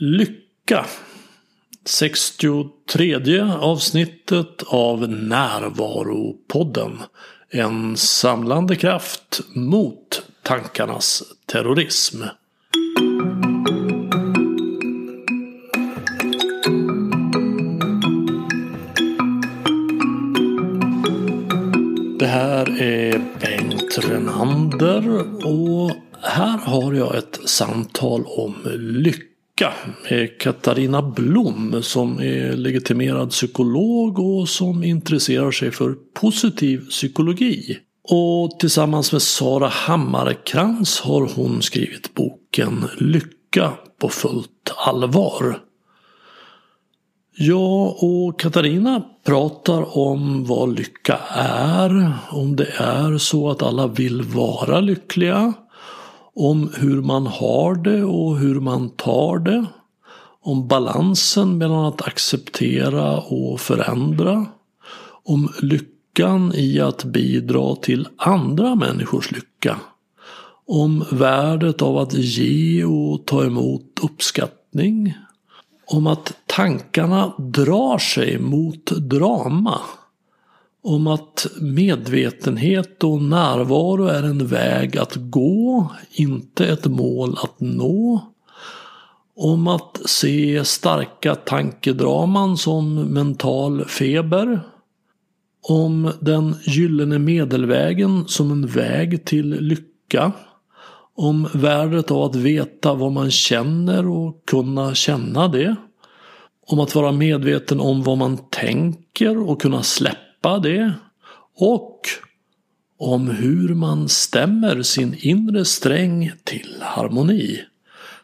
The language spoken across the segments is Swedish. Lycka, 63 avsnittet av Närvaropodden. En samlande kraft mot tankarnas terrorism. Det här är Bengt Renander och här har jag ett samtal om lycka med Katarina Blom som är legitimerad psykolog och som intresserar sig för positiv psykologi. Och tillsammans med Sara Hammarkrans har hon skrivit boken Lycka på fullt allvar. Jag och Katarina pratar om vad lycka är, om det är så att alla vill vara lyckliga, om hur man har det och hur man tar det, om balansen mellan att acceptera och förändra, om lyckan i att bidra till andra människors lycka, om värdet av att ge och ta emot uppskattning, om att tankarna drar sig mot drama, om att medvetenhet och närvaro är en väg att gå, inte ett mål att nå, om att se starka tankedraman som mental feber, om den gyllene medelvägen som en väg till lycka, om värdet av att veta vad man känner och kunna känna det, om att vara medveten om vad man tänker och kunna släppa det, och om hur man stämmer sin inre sträng till harmoni.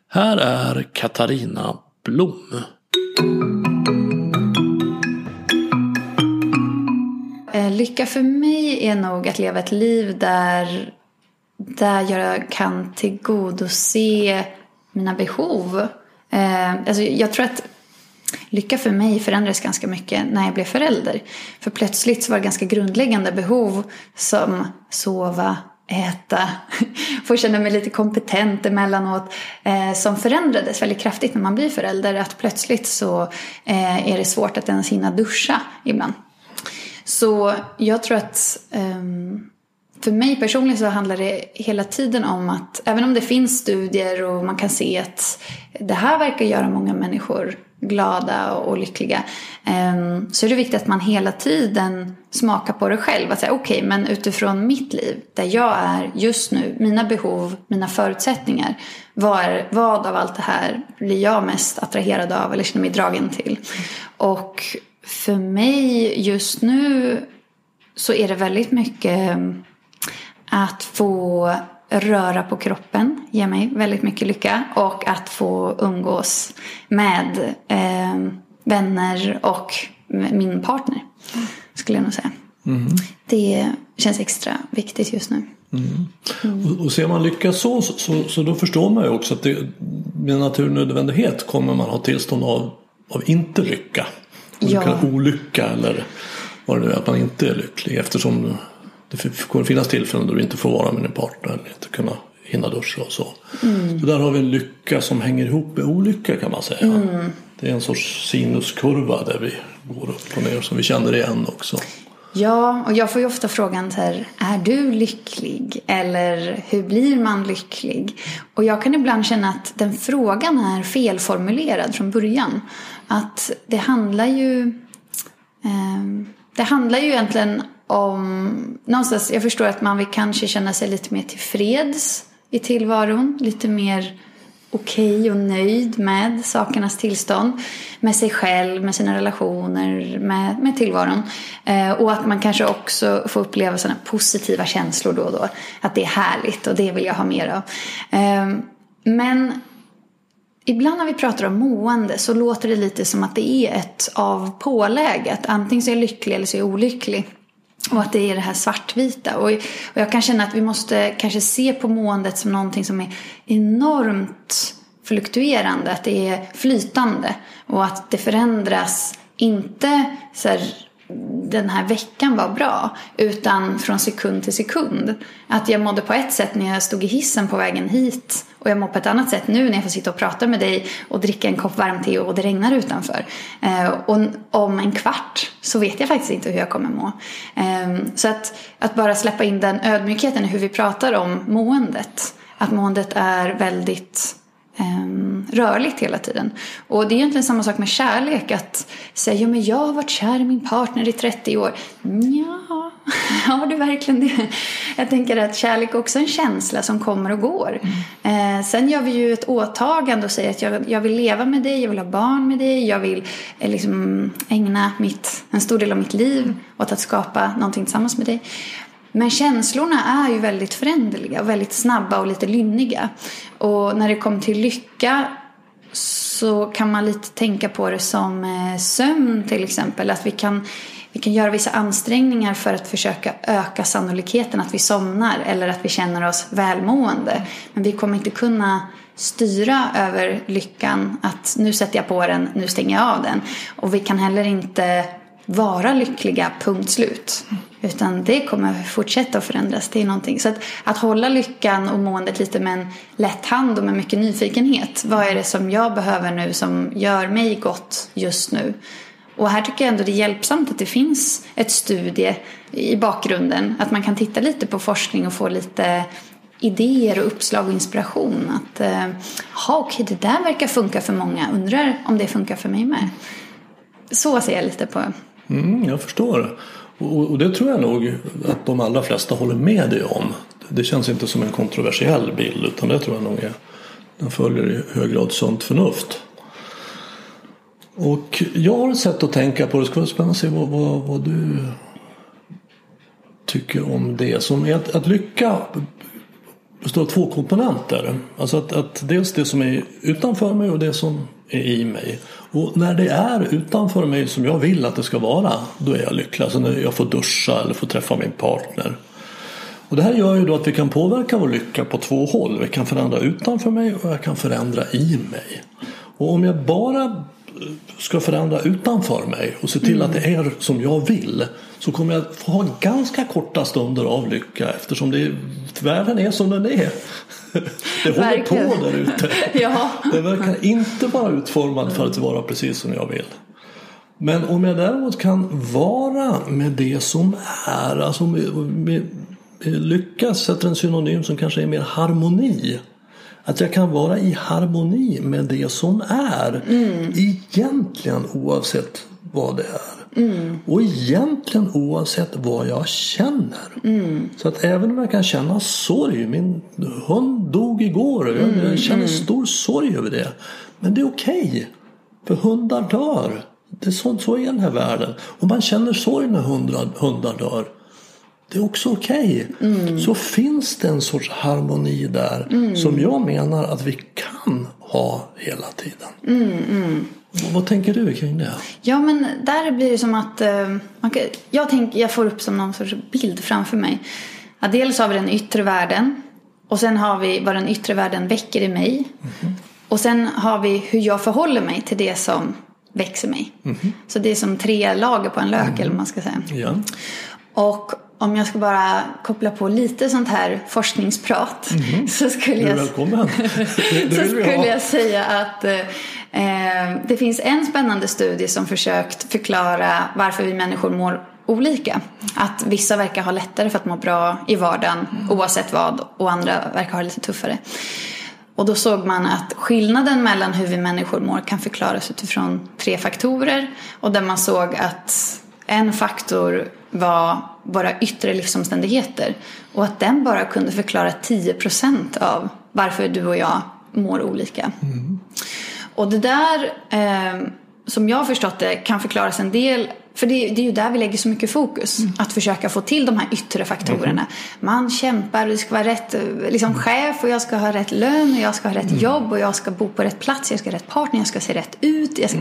Här är Katarina Blom. Lycka för mig är nog att leva ett liv där jag kan tillgodose mina behov. Alltså jag tror att lycka för mig förändrades ganska mycket när jag blev förälder. För plötsligt så var det ganska grundläggande behov som sova, äta, få känna mig lite kompetent emellanåt, som förändrades väldigt kraftigt när man blir förälder. Att plötsligt så är det svårt att ens hinna duscha ibland. Så jag tror att... För mig personligen så handlar det hela tiden om att även om det finns studier och man kan se att det här verkar göra många människor glada och lyckliga, så är det viktigt att man hela tiden smakar på det själv. Att säga okej, men utifrån mitt liv, där jag är just nu, mina behov, mina förutsättningar, vad av allt det här blir jag mest attraherad av eller känner mig dragen till? Och för mig just nu så är det väldigt mycket... Att få röra på kroppen ger mig väldigt mycket lycka. Och att få umgås med vänner och min partner, skulle jag nog säga. Mm. Det känns extra viktigt just nu. Mm. Och ser man lycka så då förstår man ju också att det, med naturnödvändighet kommer man ha tillstånd av inte lycka. Och så kallad olycka eller vad det nu är, att man inte är lycklig eftersom... Det kommer finnas tillfällen då du inte får vara med din partner, inte kunna hinna duscha och så. Mm. Så där har vi en lycka som hänger ihop med olycka, kan man säga. Mm. Det är en sorts sinuskurva där vi går upp och ner som vi känner igen också. Ja, och jag får ju ofta frågan så här, är du lycklig? Eller hur blir man lycklig? Och jag kan ibland känna att den frågan är felformulerad från början. Att det handlar ju egentligen om någonstans, jag förstår att man vill kanske känna sig lite mer tillfreds i tillvaron, lite mer okej och nöjd med sakernas tillstånd, med sig själv, med sina relationer, med tillvaron, och att man kanske också får uppleva sådana positiva känslor då och då, att det är härligt och det vill jag ha mer av. Men ibland när vi pratar om mående så låter det lite som att det är ett av påläget, antingen så är jag lycklig eller så är jag olycklig. Och att det är det här svartvita. Och jag kan känna att vi måste kanske se på måendet som någonting som är enormt fluktuerande. Att det är flytande. Och att det förändras inte så här den här veckan var bra, utan från sekund till sekund. Att jag mådde på ett sätt när jag stod i hissen på vägen hit, och jag mår på ett annat sätt nu när jag får sitta och prata med dig och dricka en kopp varmt te och det regnar utanför. Och om en kvart så vet jag faktiskt inte hur jag kommer må. Så att bara släppa in den ödmjukheten i hur vi pratar om måendet. Att måendet är väldigt rörligt hela tiden. Och det är egentligen samma sak med kärlek, att säga, ja, men jag har varit kär i min partner i 30 år. Ja, har du verkligen det? Jag tänker att kärlek också är en känsla som kommer och går. Sen gör vi ju ett åtagande och säger att jag vill leva med dig, jag vill ha barn med dig, jag vill liksom ägna en stor del av mitt liv åt att skapa någonting tillsammans med dig. Men känslorna är ju väldigt föränderliga och väldigt snabba och lite lynniga. Och när det kommer till lycka så kan man lite tänka på det som sömn till exempel. Att vi kan göra vissa ansträngningar för att försöka öka sannolikheten att vi somnar eller att vi känner oss välmående. Men vi kommer inte kunna styra över lyckan, att nu sätter jag på den, nu stänger jag av den. Och vi kan heller inte vara lyckliga, punkt slut. Utan det kommer fortsätta att förändras till någonting. Så att hålla lyckan och måendet lite med en lätt hand och med mycket nyfikenhet. Vad är det som jag behöver nu som gör mig gott just nu? Och här tycker jag ändå det är hjälpsamt att det finns ett studie i bakgrunden. Att man kan titta lite på forskning och få lite idéer och uppslag och inspiration. Att okej, det där verkar funka för många. Undrar om det funkar för mig med. Så ser jag lite på. Jag förstår. Och det tror jag nog att de allra flesta håller med dig om. Det känns inte som en kontroversiell bild, utan det tror jag nog den följer i hög grad sunt förnuft. Och jag har ett sätt att tänka på det. Det skulle vara spännande att se vad du tycker om det. Som är att lycka består av två komponenter. Alltså att dels det som är utanför mig och det som är i mig. Och när det är utanför mig som jag vill att det ska vara, då är jag lycklig. Alltså när jag får duscha eller får träffa min partner. Och det här gör ju då att vi kan påverka vår lycka på två håll. Vi kan förändra utanför mig och jag kan förändra i mig. Och om jag bara ska förändra utanför mig och se till att det är som jag vill, så kommer jag få ha ganska korta stunder av lycka, eftersom världen är som den är. Det håller på där ute. Ja. Det verkar inte vara utformat för att vara precis som jag vill. Men om jag däremot kan vara med det som är, alltså med lycka sätter en synonym som kanske är mer harmoni. Att jag kan vara i harmoni med det som är, egentligen oavsett vad det är. Och egentligen oavsett vad jag känner. Så att även om jag kan känna sorg, min hund dog igår, jag känner stor sorg över det. Men det är okej, för hundar dör. Det är så är den här världen. Och man känner sorg när hundar dör. Det är också okej. Så finns det en sorts harmoni där som jag menar att vi kan ha hela tiden. Vad tänker du kring det? Ja, men där blir det som att jag får upp som någon sorts bild framför mig. Ja, dels har vi den yttre världen, och sen har vi vad den yttre världen väcker i mig. Och sen har vi hur jag förhåller mig till det som växer mig. Så det är som tre lager på en lök, eller man ska säga. Ja. Och om jag ska bara koppla på lite sånt här forskningsprat, så skulle jag säga att det finns en spännande studie som försökt förklara varför vi människor mår olika. Att vissa verkar ha lättare för att må bra i vardagen oavsett vad, och andra verkar ha lite tuffare. Och då såg man att skillnaden mellan hur vi människor mår kan förklaras utifrån tre faktorer, och där man såg att en faktor var våra yttre livsomständigheter, och att den bara kunde förklara 10% av varför du och jag mår olika. Och det där, som jag har förstått det, kan förklaras en del, för det är ju där vi lägger så mycket fokus, att försöka få till de här yttre faktorerna. Man kämpar, det ska vara rätt liksom chef, och jag ska ha rätt lön, och jag ska ha rätt jobb, och jag ska bo på rätt plats, jag ska ha rätt partner, jag ska se rätt ut, jag ska...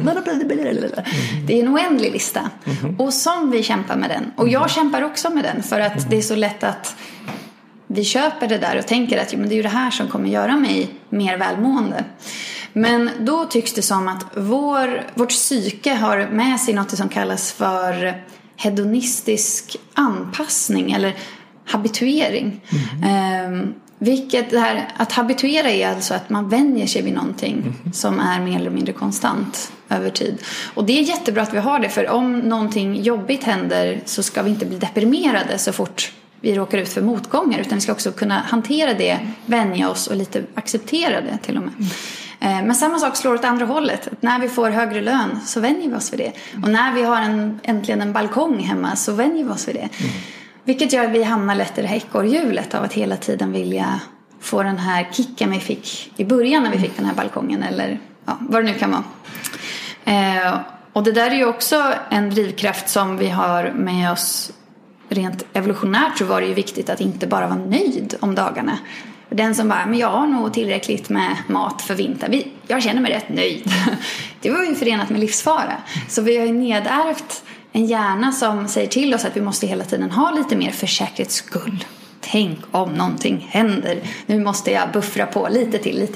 Det är en oändlig lista, och som vi kämpar med den, och jag kämpar också med den, för att det är så lätt att vi köper det där och tänker att men det är ju det här som kommer göra mig mer välmående. Men då tycks det som att vårt psyke har med sig något som kallas för hedonistisk anpassning eller habituering. Vilket det här, att habituera är alltså att man vänjer sig vid någonting som är mer eller mindre konstant över tid. Och det är jättebra att vi har det, för om någonting jobbigt händer så ska vi inte bli deprimerade så fort vi råkar ut för motgångar, utan vi ska också kunna hantera det, vänja oss och lite acceptera det till och med. Men samma sak slår åt andra hållet. När vi får högre lön så vänjer vi oss vid det. Och när vi har äntligen en balkong hemma så vänjer vi oss vid det. Vilket gör att vi hamnar lätt i det här ekorrhjulet av att hela tiden vilja få den här kicken vi fick i början när vi fick den här balkongen, eller ja, vad det nu kan vara. Och det där är ju också en drivkraft som vi har med oss rent evolutionärt. Så var det ju viktigt att inte bara vara nöjd om dagarna. Den som bara, men jag har nog tillräckligt med mat för vintern. Jag känner mig rätt nöjd. Det var ju förenat med livsfara. Så vi har ju nedärvt en hjärna som säger till oss att vi måste hela tiden ha lite mer för säkerhets skull. Tänk om någonting händer. Nu måste jag buffra på lite till.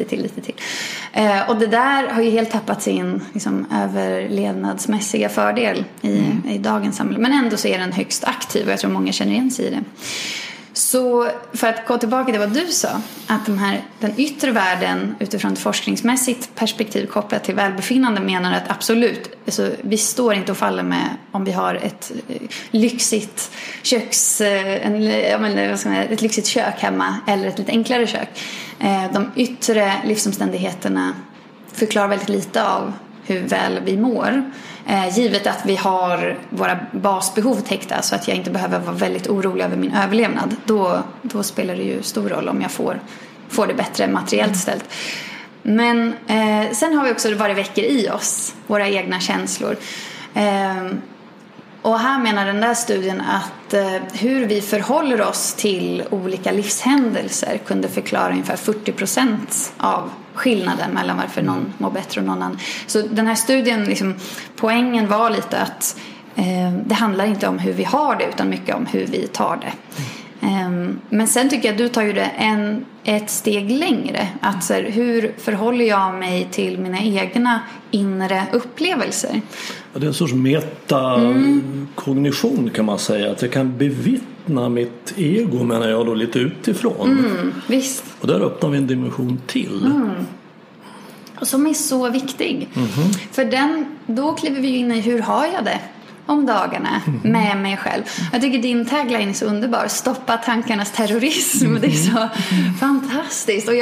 Och det där har ju helt tappat sin liksom, överlevnadsmässiga fördel i dagens samhälle. Men ändå så är den högst aktiv, och jag tror många känner igen sig i det. Så för att gå tillbaka till vad du sa, att den yttre världen utifrån ett forskningsmässigt perspektiv kopplat till välbefinnande menar att absolut, alltså, vi står inte och faller med om vi har lyxigt ett lyxigt kök hemma eller ett lite enklare kök. De yttre livsomständigheterna förklarar väldigt lite av hur väl vi mår. Givet att vi har våra basbehov täckta så att jag inte behöver vara väldigt orolig över min överlevnad, då spelar det ju stor roll om jag får det bättre materiellt ställt. Men sen har vi också vad det väcker i oss, våra egna känslor. Och här menar den där studien att hur vi förhåller oss till olika livshändelser kunde förklara ungefär 40% av skillnaden mellan varför någon mår bättre och någon annan. Så den här studien, liksom, poängen var lite att det handlar inte om hur vi har det utan mycket om hur vi tar det. Men sen tycker jag att du tar ju det ett steg längre. Att, så här, hur förhåller jag mig till mina egna inre upplevelser? Ja, det är en sorts metakognition kan man säga. Att jag kan bevittna mitt ego, menar jag, då lite utifrån. Visst. Och där öppnar vi en dimension till. Och som är så viktig. För då kliver vi in i hur har jag det om dagarna med mig själv. Jag tycker din tagline är så underbar. Stoppa tankarnas terrorism. Det är så fantastiskt. Och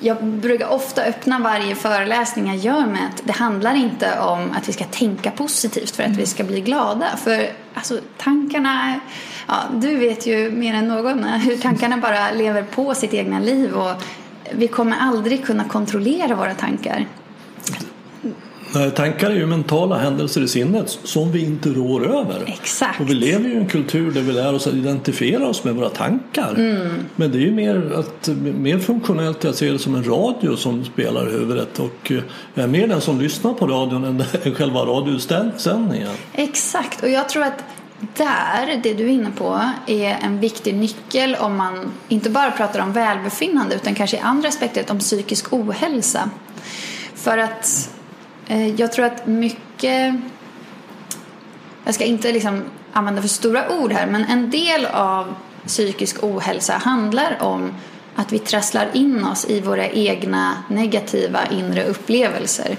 jag brukar ofta öppna varje föreläsning jag gör med att det handlar inte om att vi ska tänka positivt för att vi ska bli glada. För alltså, tankarna... Ja, du vet ju mer än någon hur tankarna bara lever på sitt egna liv. Och vi kommer aldrig kunna kontrollera våra tankar. Tankar är ju mentala händelser i sinnet som vi inte rår över. Exakt. Och vi lever ju i en kultur där vi lär oss att identifiera oss med våra tankar. Men det är ju mer funktionellt. Jag ser det som en radio som spelar i huvudet, och jag är mer den som lyssnar på radion än själva radiosändningen. Exakt, och jag tror att det du är inne på är en viktig nyckel om man inte bara pratar om välbefinnande utan kanske i andra aspekter om psykisk ohälsa. För att jag tror att mycket, jag ska inte liksom använda för stora ord här, men en del av psykisk ohälsa handlar om att vi trasslar in oss i våra egna negativa inre upplevelser.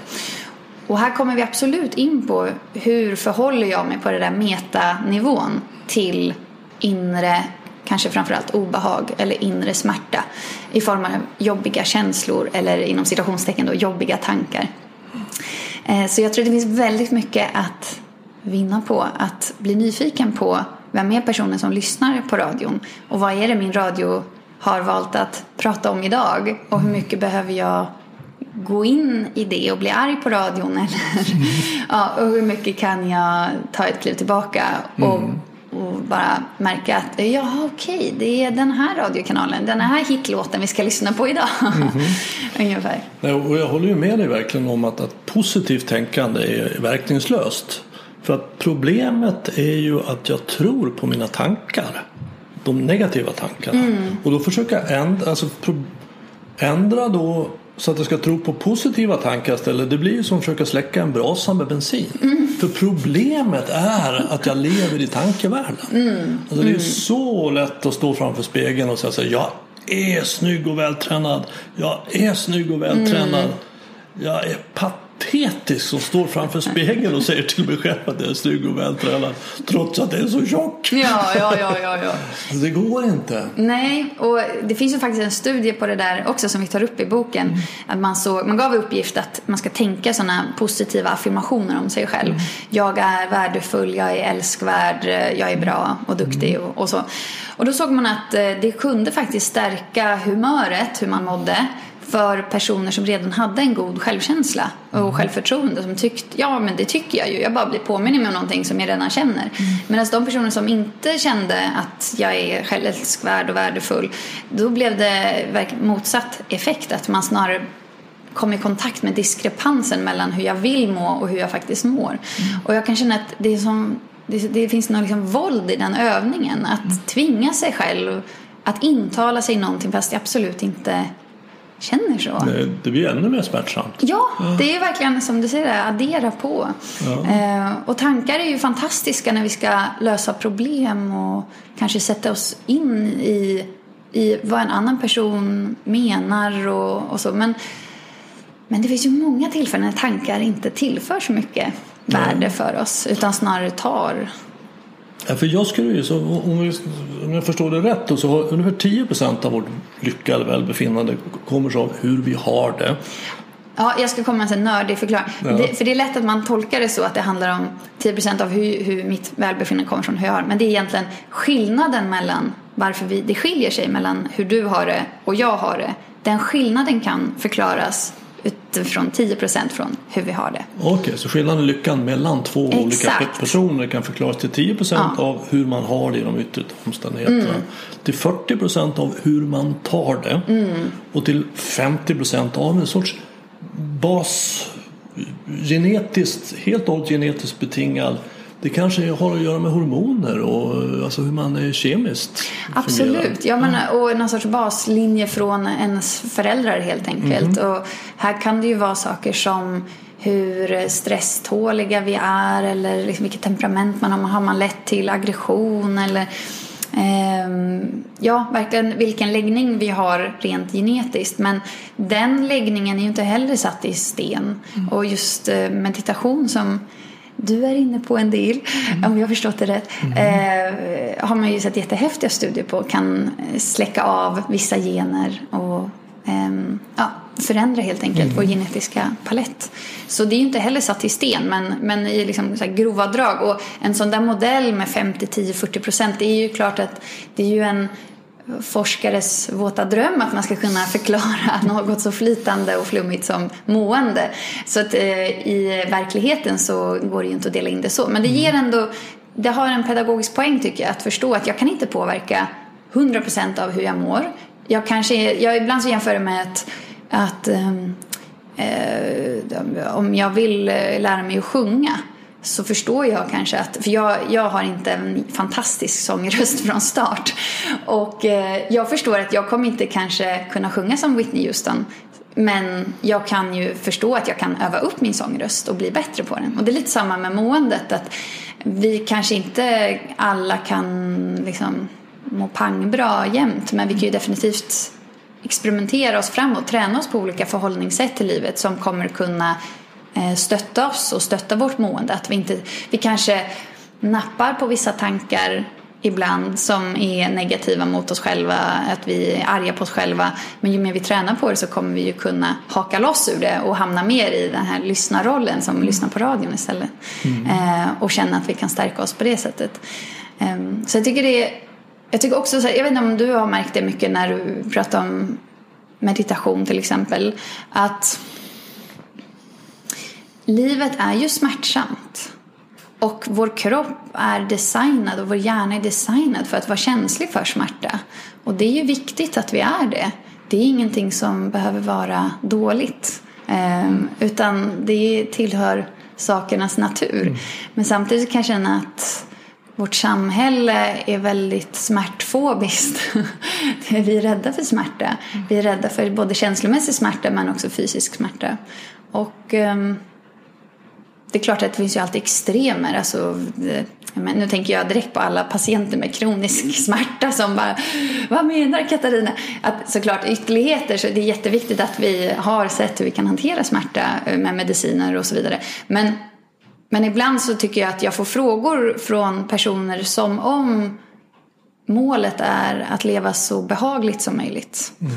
Och här kommer vi absolut in på hur förhåller jag mig på den där metanivån till inre, kanske framförallt obehag eller inre smärta i form av jobbiga känslor eller inom citationstecken då jobbiga tankar. Så jag tror det finns väldigt mycket att vinna på att bli nyfiken på vem är personen som lyssnar på radion och vad är det min radio har valt att prata om idag och hur mycket behöver jag gå in i det och bli arg på radion eller ja, och hur mycket kan jag ta ett kliv tillbaka och bara märka att okej, det är den här radiokanalen, den här hitlåten vi ska lyssna på idag. Ungefär. Och jag håller ju med dig verkligen om att positivt tänkande är verkningslöst. För att problemet är ju att jag tror på mina tankar, de negativa tankarna. Och då försöker jag ändra då så att jag ska tro på positiva tankar istället. Det blir ju som att försöka släcka en brasa med bensin. För problemet är att jag lever i tankevärlden. Alltså det är så lätt att stå framför spegeln och säga så här, jag är snygg och vältränad. Jag är snygg och vältränad. Jag är patetisk som står framför spegeln och säger till mig själv att jag är snygg och vältränad, trots att det är så tjock. Ja. Det går inte. Nej, och det finns ju faktiskt en studie på det där också som vi tar upp i boken. Att man gav uppgift att man ska tänka sådana positiva affirmationer om sig själv. Jag är värdefull, jag är älskvärd, jag är bra och duktig och så. Och då såg man att det kunde faktiskt stärka humöret, hur man mådde, för personer som redan hade en god självkänsla och självförtroende, som tyckte, ja men det tycker jag ju, jag bara blir påminnig om någonting som jag redan känner. Medan de personer som inte kände att jag är självälskvärd och värdefull, då blev det motsatt effekt, att man snarare kom i kontakt med diskrepansen mellan hur jag vill må och hur jag faktiskt mår. Och jag kan känna att det är som det finns någon liksom våld i den övningen, att tvinga sig själv att intala sig någonting fast jag absolut inte känner så. Det blir ännu mer smärtsamt. Ja, det är verkligen som du säger, addera på. Ja. Och tankar är ju fantastiska när vi ska lösa problem och kanske sätta oss in i vad en annan person menar och så. Men det finns ju många tillfällen när tankar inte tillför så mycket värde för oss, utan snarare tar. Ja, för jag skulle ju, så om jag förstår det rätt, så har ungefär 10% av vårt lycka eller välbefinnande kommer av hur vi har det. Ja, jag ska komma med en sån nördig förklaring. Ja. För det är lätt att man tolkar det så att det handlar om 10% av hur mitt välbefinnande kommer från hur jag har det. Men det är egentligen skillnaden mellan varför det skiljer sig mellan hur du har det och jag har det. Den skillnaden kan förklaras utifrån 10% från hur vi har det. Okej, så skillnaden i lyckan mellan två olika personer kan förklaras till 10% av hur man har det i de yttre omständigheterna, till 40% av hur man tar det, och till 50% av en sorts helt genetiskt betingad. Det kanske har att göra med hormoner och alltså hur man är kemiskt. Absolut. Ja, men, och någon sorts baslinje från ens föräldrar helt enkelt. Och här kan det ju vara saker som hur stresståliga vi är, eller liksom vilket temperament man har. Har man lätt till aggression eller verkligen vilken läggning vi har rent genetiskt, men den läggningen är ju inte heller satt i sten. Och just meditation som du är inne på en del, om jag förstått det rätt, har man ju sett jättehäftiga studier på, kan släcka av vissa gener och förändra helt enkelt vår genetiska palett. Så det är ju inte heller satt i sten, men i liksom så här grova drag. Och en sån där modell med 50-10-40%, det är ju klart att det är ju en forskares våta dröm att man ska kunna förklara något så flytande och flummigt som mående. Så att i verkligheten så går det ju inte att dela in det så. Men det ger ändå, det har en pedagogisk poäng tycker jag, att förstå att jag kan inte påverka 100% av hur jag mår. Jag ibland så jämför det med att om jag vill lära mig att sjunga, så förstår jag kanske att, för jag har inte en fantastisk sångröst från start, och jag förstår att jag kommer inte kanske kunna sjunga som Whitney Houston, men jag kan ju förstå att jag kan öva upp min sångröst och bli bättre på den. Och det är lite samma med måendet, att vi kanske inte alla kan liksom må pangbra jämt, men vi kan ju definitivt experimentera oss fram och träna oss på olika förhållningssätt i livet som kommer kunna stötta oss och stötta vårt mående. Att vi kanske nappar på vissa tankar ibland som är negativa mot oss själva, att vi är arga på oss själva, men ju mer vi tränar på det så kommer vi ju kunna haka loss ur det och hamna mer i den här lyssnarrollen, som lyssnar på radion istället, och känna att vi kan stärka oss på det sättet. Så jag tycker också, jag vet inte om du har märkt det mycket när du pratar om meditation till exempel, att livet är ju smärtsamt, och vår kropp är designad och vår hjärna är designad för att vara känslig för smärta, och det är ju viktigt att vi är det. Det är ingenting som behöver vara dåligt, utan det tillhör sakernas natur. Men samtidigt kan jag känna att vårt samhälle är väldigt smärtfobiskt. Vi är rädda för smärta. Vi är rädda för både känslomässig smärta men också fysisk smärta. Och Det är klart att det finns ju alltid extremer. Alltså, men nu tänker jag direkt på alla patienter med kronisk smärta som bara, vad menar Katarina? Att såklart ytterligheter, så det är jätteviktigt att vi har sett hur vi kan hantera smärta med mediciner och så vidare. Men ibland så tycker jag att jag får frågor från personer som om målet är att leva så behagligt som möjligt. Mm.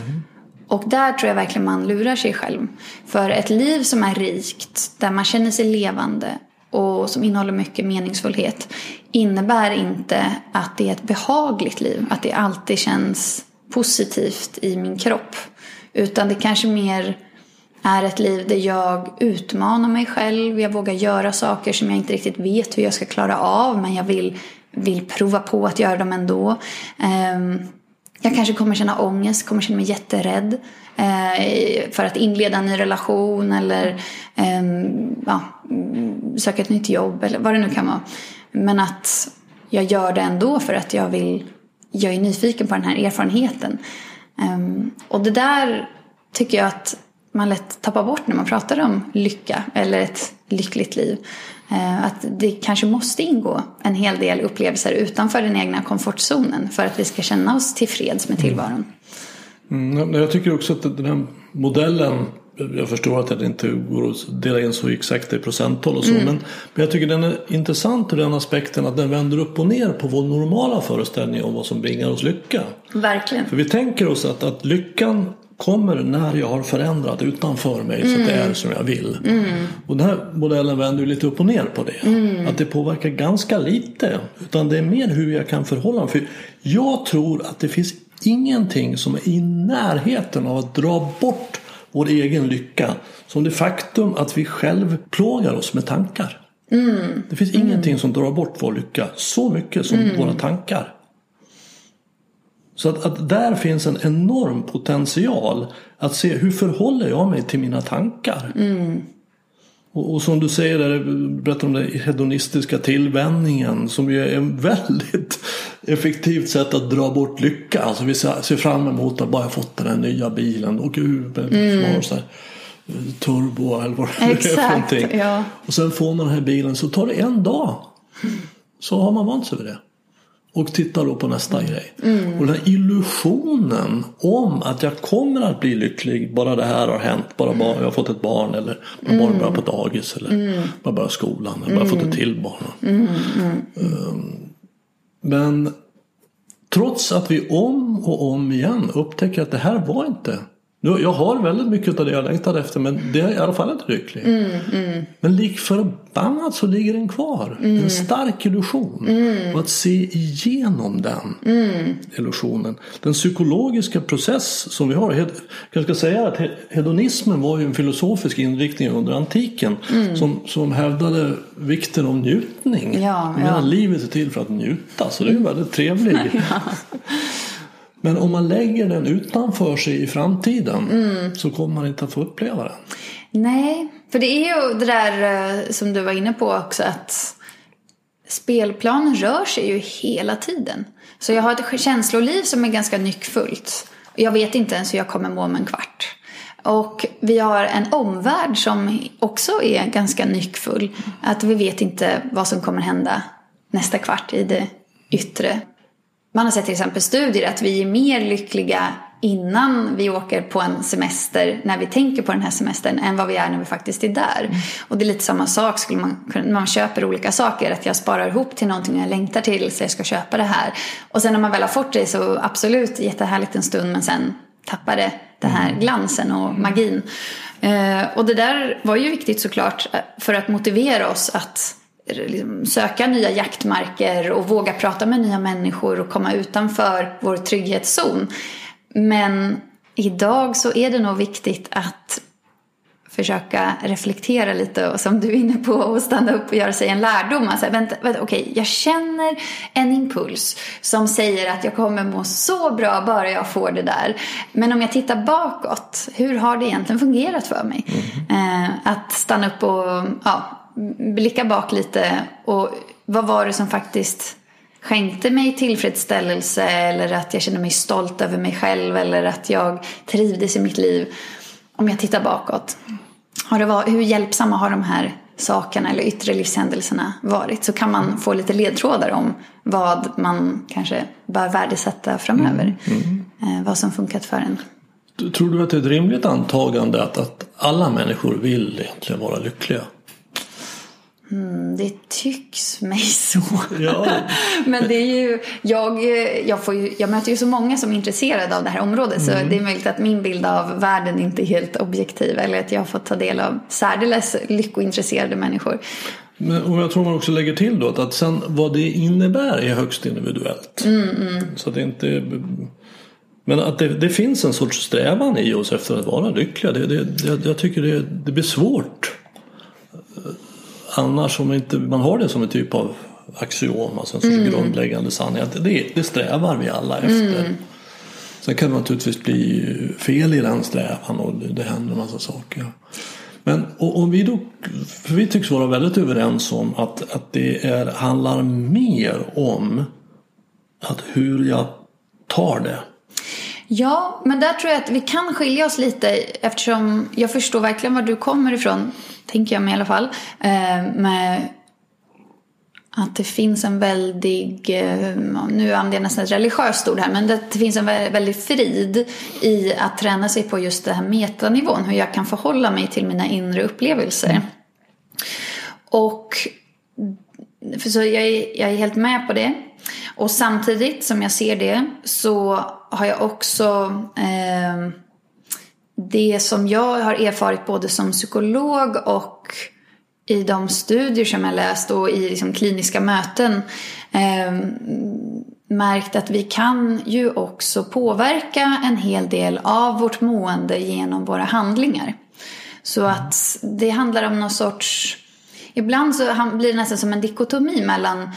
Och där tror jag verkligen man lurar sig själv. För ett liv som är rikt, där man känner sig levande och som innehåller mycket meningsfullhet, innebär inte att det är ett behagligt liv. Att det alltid känns positivt i min kropp. Utan det kanske mer är ett liv där jag utmanar mig själv. Jag vågar göra saker som jag inte riktigt vet hur jag ska klara av. Men jag vill prova på att göra dem ändå. Jag kanske kommer känna ångest, kommer känna mig jätterädd för att inleda en ny relation eller söka ett nytt jobb eller vad det nu kan vara. Men att jag gör det ändå för att jag är nyfiken på den här erfarenheten. Och det där tycker jag att man lätt tappar bort när man pratar om lycka eller ett lyckligt liv. Att det kanske måste ingå en hel del upplevelser utanför den egna komfortzonen för att vi ska känna oss tillfreds med tillvaron. Mm, jag tycker också att den här modellen, jag förstår att det inte går att dela in så exakt i procenttal och så, men jag tycker den är intressant ur den aspekten att den vänder upp och ner på vår normala föreställning om vad som bringar oss lycka. Verkligen. För vi tänker oss att lyckan kommer när jag har förändrat utanför mig så att det är som jag vill. Mm. Och den här modellen vänder lite upp och ner på det. Mm. Att det påverkar ganska lite. Utan det är mer hur jag kan förhålla mig. För jag tror att det finns ingenting som är i närheten av att dra bort vår egen lycka som det faktum att vi själv plågar oss med tankar. Mm. Det finns ingenting som drar bort vår lycka så mycket som våra tankar. Så att där finns en enorm potential att se hur förhåller jag mig till mina tankar. Mm. Och som du säger, berättar om den hedonistiska tillvänningen som ju är en väldigt effektivt sätt att dra bort lycka. Alltså vi ser fram emot att bara fått den nya bilen och gud, så här, turbo eller vad det är för någonting. Ja. Och sen får man den här bilen så tar det en dag. Så har man vant sig vid det. Och tittar då på nästa grej. Mm. Och den här illusionen om att jag kommer att bli lycklig. Bara det här har hänt. Bara jag har fått ett barn. Eller bara barn börjar på dagis. Eller bara börjar skolan. Eller bara fått ett till barn. Men trots att vi om och om igen upptäcker att det här var inte. Jag har väldigt mycket av det jag längtade efter. Men det är i alla fall inte lyckligt. Men lik förbannat så ligger den kvar. En stark illusion. Och att se igenom den illusionen. Den psykologiska process som vi har. Jag ska säga att hedonismen var ju en filosofisk inriktning under antiken. Som hävdade vikten av njutning. Medan livet är till för att njuta. Så det är ju väldigt trevligt. Men om man lägger den utanför sig i framtiden så kommer man inte att få uppleva den. Nej, för det är ju det där som du var inne på också, att spelplanen rör sig ju hela tiden. Så jag har ett känsloliv som är ganska nyckfullt. Jag vet inte ens hur jag kommer må om en kvart. Och vi har en omvärld som också är ganska nyckfull. Att vi vet inte vad som kommer hända nästa kvart i det yttre. Man har sett till exempel studier att vi är mer lyckliga innan vi åker på en semester, när vi tänker på den här semestern, än vad vi är när vi faktiskt är där. Och det är lite samma sak skulle man köper olika saker, att jag sparar ihop till någonting jag längtar till så jag ska köpa det här. Och sen när man väl har fått det så absolut jättehärligt en stund, men sen tappar det den här glansen och magin. Och det där var ju viktigt såklart för att motivera oss att söka nya jaktmarker och våga prata med nya människor och komma utanför vår trygghetszon. Men idag så är det nog viktigt att försöka reflektera lite och som du är inne på och stanna upp och göra sig en lärdom. Alltså, vänta, okej, jag känner en impuls som säger att jag kommer må så bra bara jag får det där. Men om jag tittar bakåt, hur har det egentligen fungerat för mig? Att stanna upp och blicka bak lite och vad var det som faktiskt skänkte mig tillfredsställelse eller att jag kände mig stolt över mig själv eller att jag trivdes i mitt liv. Om jag tittar bakåt, hur hjälpsamma har de här sakerna eller yttre livshändelserna varit, så kan man få lite ledtrådar om vad man kanske bör värdesätta framöver. Vad som funkat för en. Tror du att det är ett rimligt antagande att alla människor vill egentligen vara lyckliga? Det tycks mig så. Ja. Men det är ju, jag möter ju så många som är intresserade av det här området, så det är möjligt att min bild av världen inte är helt objektiv, eller att jag har fått ta del av särdeles lyckointresserade människor. Men, och jag tror man också lägger till då att sen vad det innebär är högst individuellt. Så det är inte... Men att det finns en sorts strävan i oss efter att vara lyckliga, jag tycker det blir svårt annars om inte man har det som en typ av axiom, alltså en sorts grundläggande sanning, att det strävar vi alla efter. Sen kan det naturligtvis bli fel i den strävan och det händer en massa saker. Men om vi då, för vi tycks vara väldigt överens om att det handlar mer om att hur jag tar det. Ja, men där tror jag att vi kan skilja oss lite, eftersom jag förstår verkligen var du kommer ifrån, tänker jag mig i alla fall, med att det finns en väldig, nu använder jag nästan ett religiöst ord här, men det finns en väldig frid i att träna sig på just den här metanivån, hur jag kan förhålla mig till mina inre upplevelser. Och för så jag är helt med på det. Och samtidigt som jag ser det så har jag också det som jag har erfarit både som psykolog och i de studier som jag läst och i liksom kliniska möten märkt att vi kan ju också påverka en hel del av vårt mående genom våra handlingar. Så att det handlar om någon sorts... Ibland så blir det nästan som en dikotomi mellan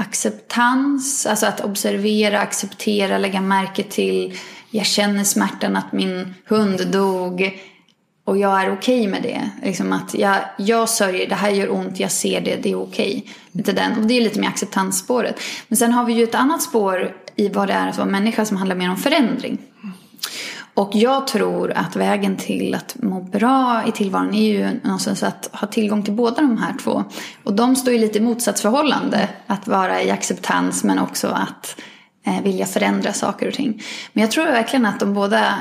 acceptans, alltså att observera, acceptera, lägga märke till, jag känner smärtan att min hund dog och jag är okej med det, liksom att jag sörjer, det här gör ont, jag ser det, det är okej. Det är lite mer acceptansspåret. Men sen har vi ju ett annat spår i vad det är att vara människa, som handlar mer om förändring. Och jag tror att vägen till att må bra i tillvaron är ju någonstans att ha tillgång till båda de här två. Och de står ju lite i motsatsförhållande. Att vara i acceptans men också att vilja förändra saker och ting. Men jag tror verkligen att de båda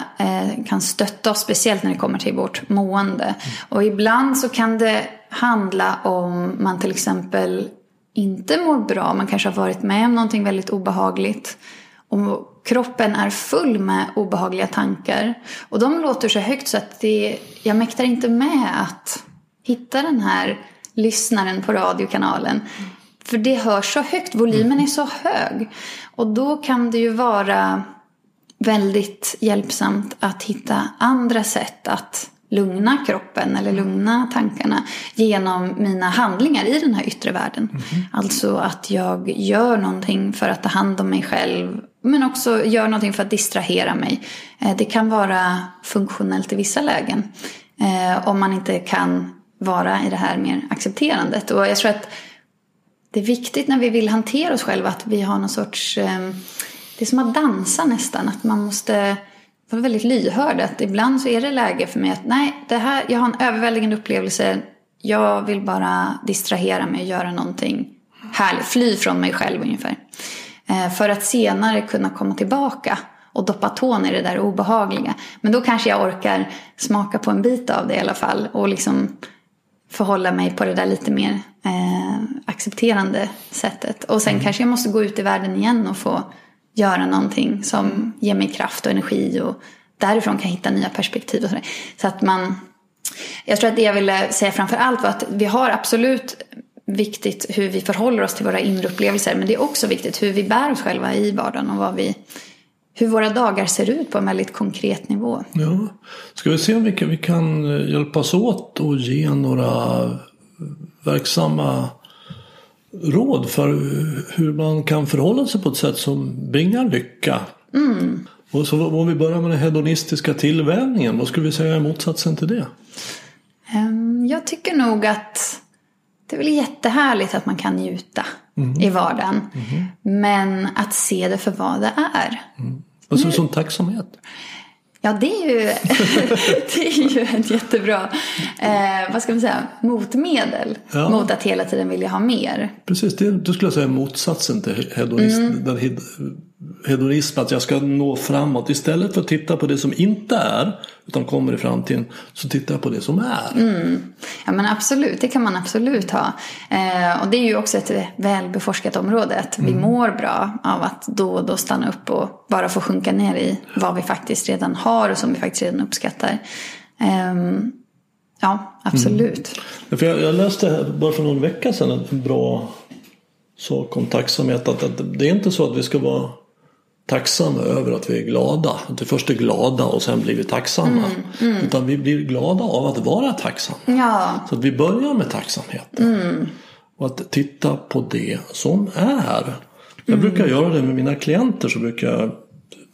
kan stötta oss, speciellt när det kommer till vårt mående. Och ibland så kan det handla om man till exempel inte mår bra. Man kanske har varit med om någonting väldigt obehagligt. Om kroppen är full med obehagliga tankar. Och de låter så högt så att jag mäktar inte med att hitta den här lyssnaren på radiokanalen. För det hörs så högt, volymen är så hög. Och då kan det ju vara väldigt hjälpsamt att hitta andra sätt att lugna kroppen eller lugna tankarna genom mina handlingar i den här yttre världen. Alltså att jag gör någonting för att ta hand om mig själv, men också gör någonting för att distrahera mig. Det kan vara funktionellt i vissa lägen, om man inte kan vara i det här mer accepterandet. Och jag tror att det är viktigt när vi vill hantera oss själva att vi har någon sorts, det är som att dansa nästan, att man måste var väldigt lyhörd, att ibland så är det läge för mig att nej, det här, jag har en överväldigande upplevelse, jag vill bara distrahera mig och göra någonting härligt, fly från mig själv ungefär, för att senare kunna komma tillbaka och doppa tån i det där obehagliga. Men då kanske jag orkar smaka på en bit av det i alla fall och liksom förhålla mig på det där lite mer accepterande sättet. Och sen kanske jag måste gå ut i världen igen och få göra någonting som ger mig kraft och energi, och därifrån kan jag hitta nya perspektiv och sådär. Så att jag tror att det jag ville säga framförallt var att vi har absolut viktigt hur vi förhåller oss till våra inre upplevelser, men det är också viktigt hur vi bär oss själva i vardagen och hur våra dagar ser ut på en väldigt konkret nivå. Ja, ska vi se om vi kan hjälpas åt och ge några verksamma råd för hur man kan förhålla sig på ett sätt som bringar lycka. Och så om vi börjar med den hedonistiska tillvänjningen, vad skulle vi säga är motsatsen till det? Jag tycker nog att det är väl jättehärligt att man kan njuta i vardagen, men att se det för vad det är. Alltså som tacksamhet. Ja, det är ju ett jättebra vad ska man säga, motmedel mot att hela tiden vilja ha mer. Precis, du skulle säga motsatsen till hedonism, att jag ska nå framåt. Istället för att titta på det som inte är utan kommer i framtiden, så tittar jag på det som är. Ja, men absolut, det kan man absolut ha. Och det är ju också ett välbeforskat område, att vi mår bra av att då och då stanna upp och bara få sjunka ner i vad vi faktiskt redan har och som vi faktiskt redan uppskattar. Ja, absolut. För jag läste bara för någon vecka sedan en bra sak om tacksamhet, att det är inte så att vi ska vara tacksamma över att vi är glada. Att vi först är glada och sen blir vi tacksamma. Utan vi blir glada av att vara tacksamma. Ja. Så att vi börjar med tacksamheten. Och att titta på det som är. Jag brukar göra det med mina klienter, så brukar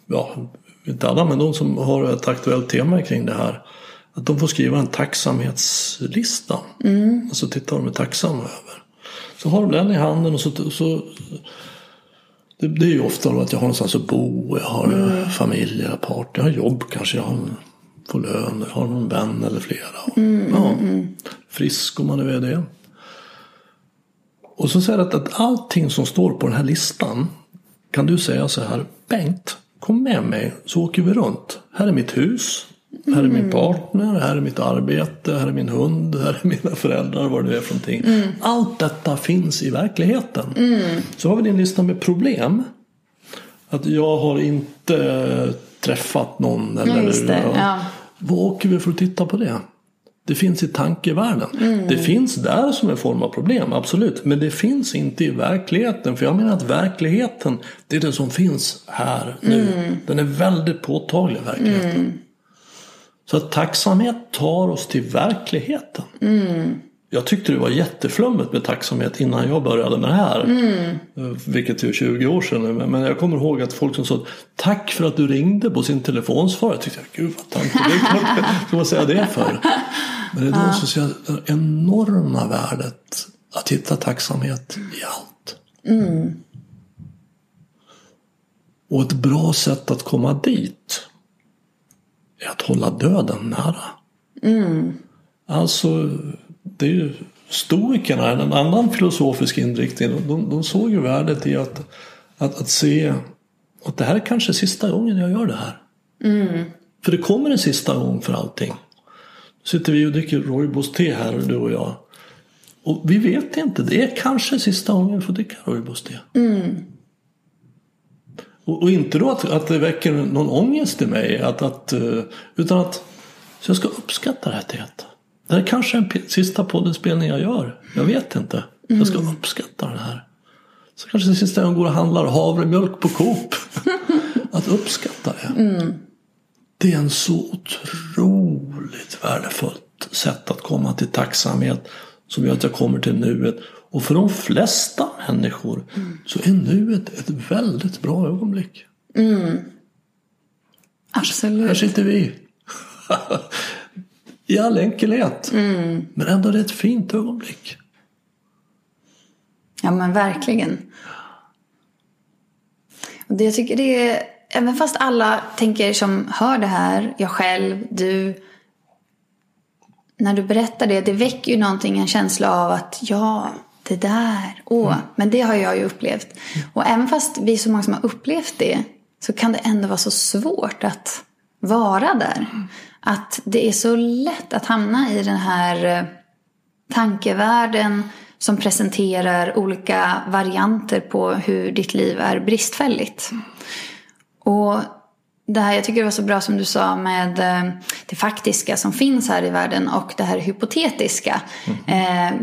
jag, inte alla, men de som har ett aktuellt tema kring det här, att de får skriva en tacksamhetslista. Alltså titta vad de är tacksamma över. Så har de den i handen och så det är ju ofta då att jag har någonstans att bo, jag har familj, jag har part, jag har jobb kanske, jag får lön, jag har någon vän eller flera. Och, frisk om man nu är det. Och så säger jag att allting som står på den här listan, kan du säga så här: Bengt, kom med mig så åker vi runt. Här är mitt hus, här är min partner, här är mitt arbete, här är min hund, här är mina föräldrar, vad det är för någonting. Allt detta finns i verkligheten. Så har vi din lista med problem, att jag har inte träffat någon eller vad åker vi för att titta på det? Det finns i tankevärlden. Det finns där som en form av problem, absolut, men det finns inte i verkligheten, för jag menar att verkligheten, det är det som finns här nu. Den är väldigt påtaglig, verkligheten. Så att tacksamhet tar oss till verkligheten. Jag tyckte det var jätteflummet med tacksamhet innan jag började med det här. Vilket är 20 år sedan. Men jag kommer ihåg att folk som sa tack för att du ringde på sin telefonsvar. Jag tyckte, gud vad tankigt. Ska man säga det för? Men det är då som ser det enorma värdet att hitta tacksamhet i allt. Och ett bra sätt att komma dit är att hålla döden nära. Alltså, det är ju stoikerna, en annan filosofisk inriktning, de såg ju värdet i att se att det här är kanske sista gången jag gör det här. För det kommer en sista gång för allting. Sitter vi och dricker rooibos te här, du och jag, och vi vet inte, det är kanske sista gången för att dricka rooibos te. Och inte då att det väcker någon ångest i mig, utan att så jag ska uppskatta det här teet. Det här kanske är den sista poddenspelning jag gör. Jag vet inte. Jag ska uppskatta det här. Så kanske det sista jag går och handlar havremjölk på Coop. Att uppskatta det. Det är en så otroligt värdefullt sätt att komma till tacksamhet, som gör att jag kommer till nuet. Och för de flesta människor så är nuet ett väldigt bra ögonblick. Absolut. Här sitter vi. I all enkelhet. Men ändå är det ett fint ögonblick. Ja, men verkligen. Och det jag tycker det är, även fast alla tänker som hör det här, jag själv, du, när du berättar det, det väcker ju någonting, en känsla av att det där, men det har jag ju upplevt. Och även fast vi är så många som har upplevt det, så kan det ändå vara så svårt att vara där. Att det är så lätt att hamna i den här tankevärlden som presenterar olika varianter på hur ditt liv är bristfälligt. Och det här, jag tycker det var så bra som du sa med det faktiska som finns här i världen och det här hypotetiska,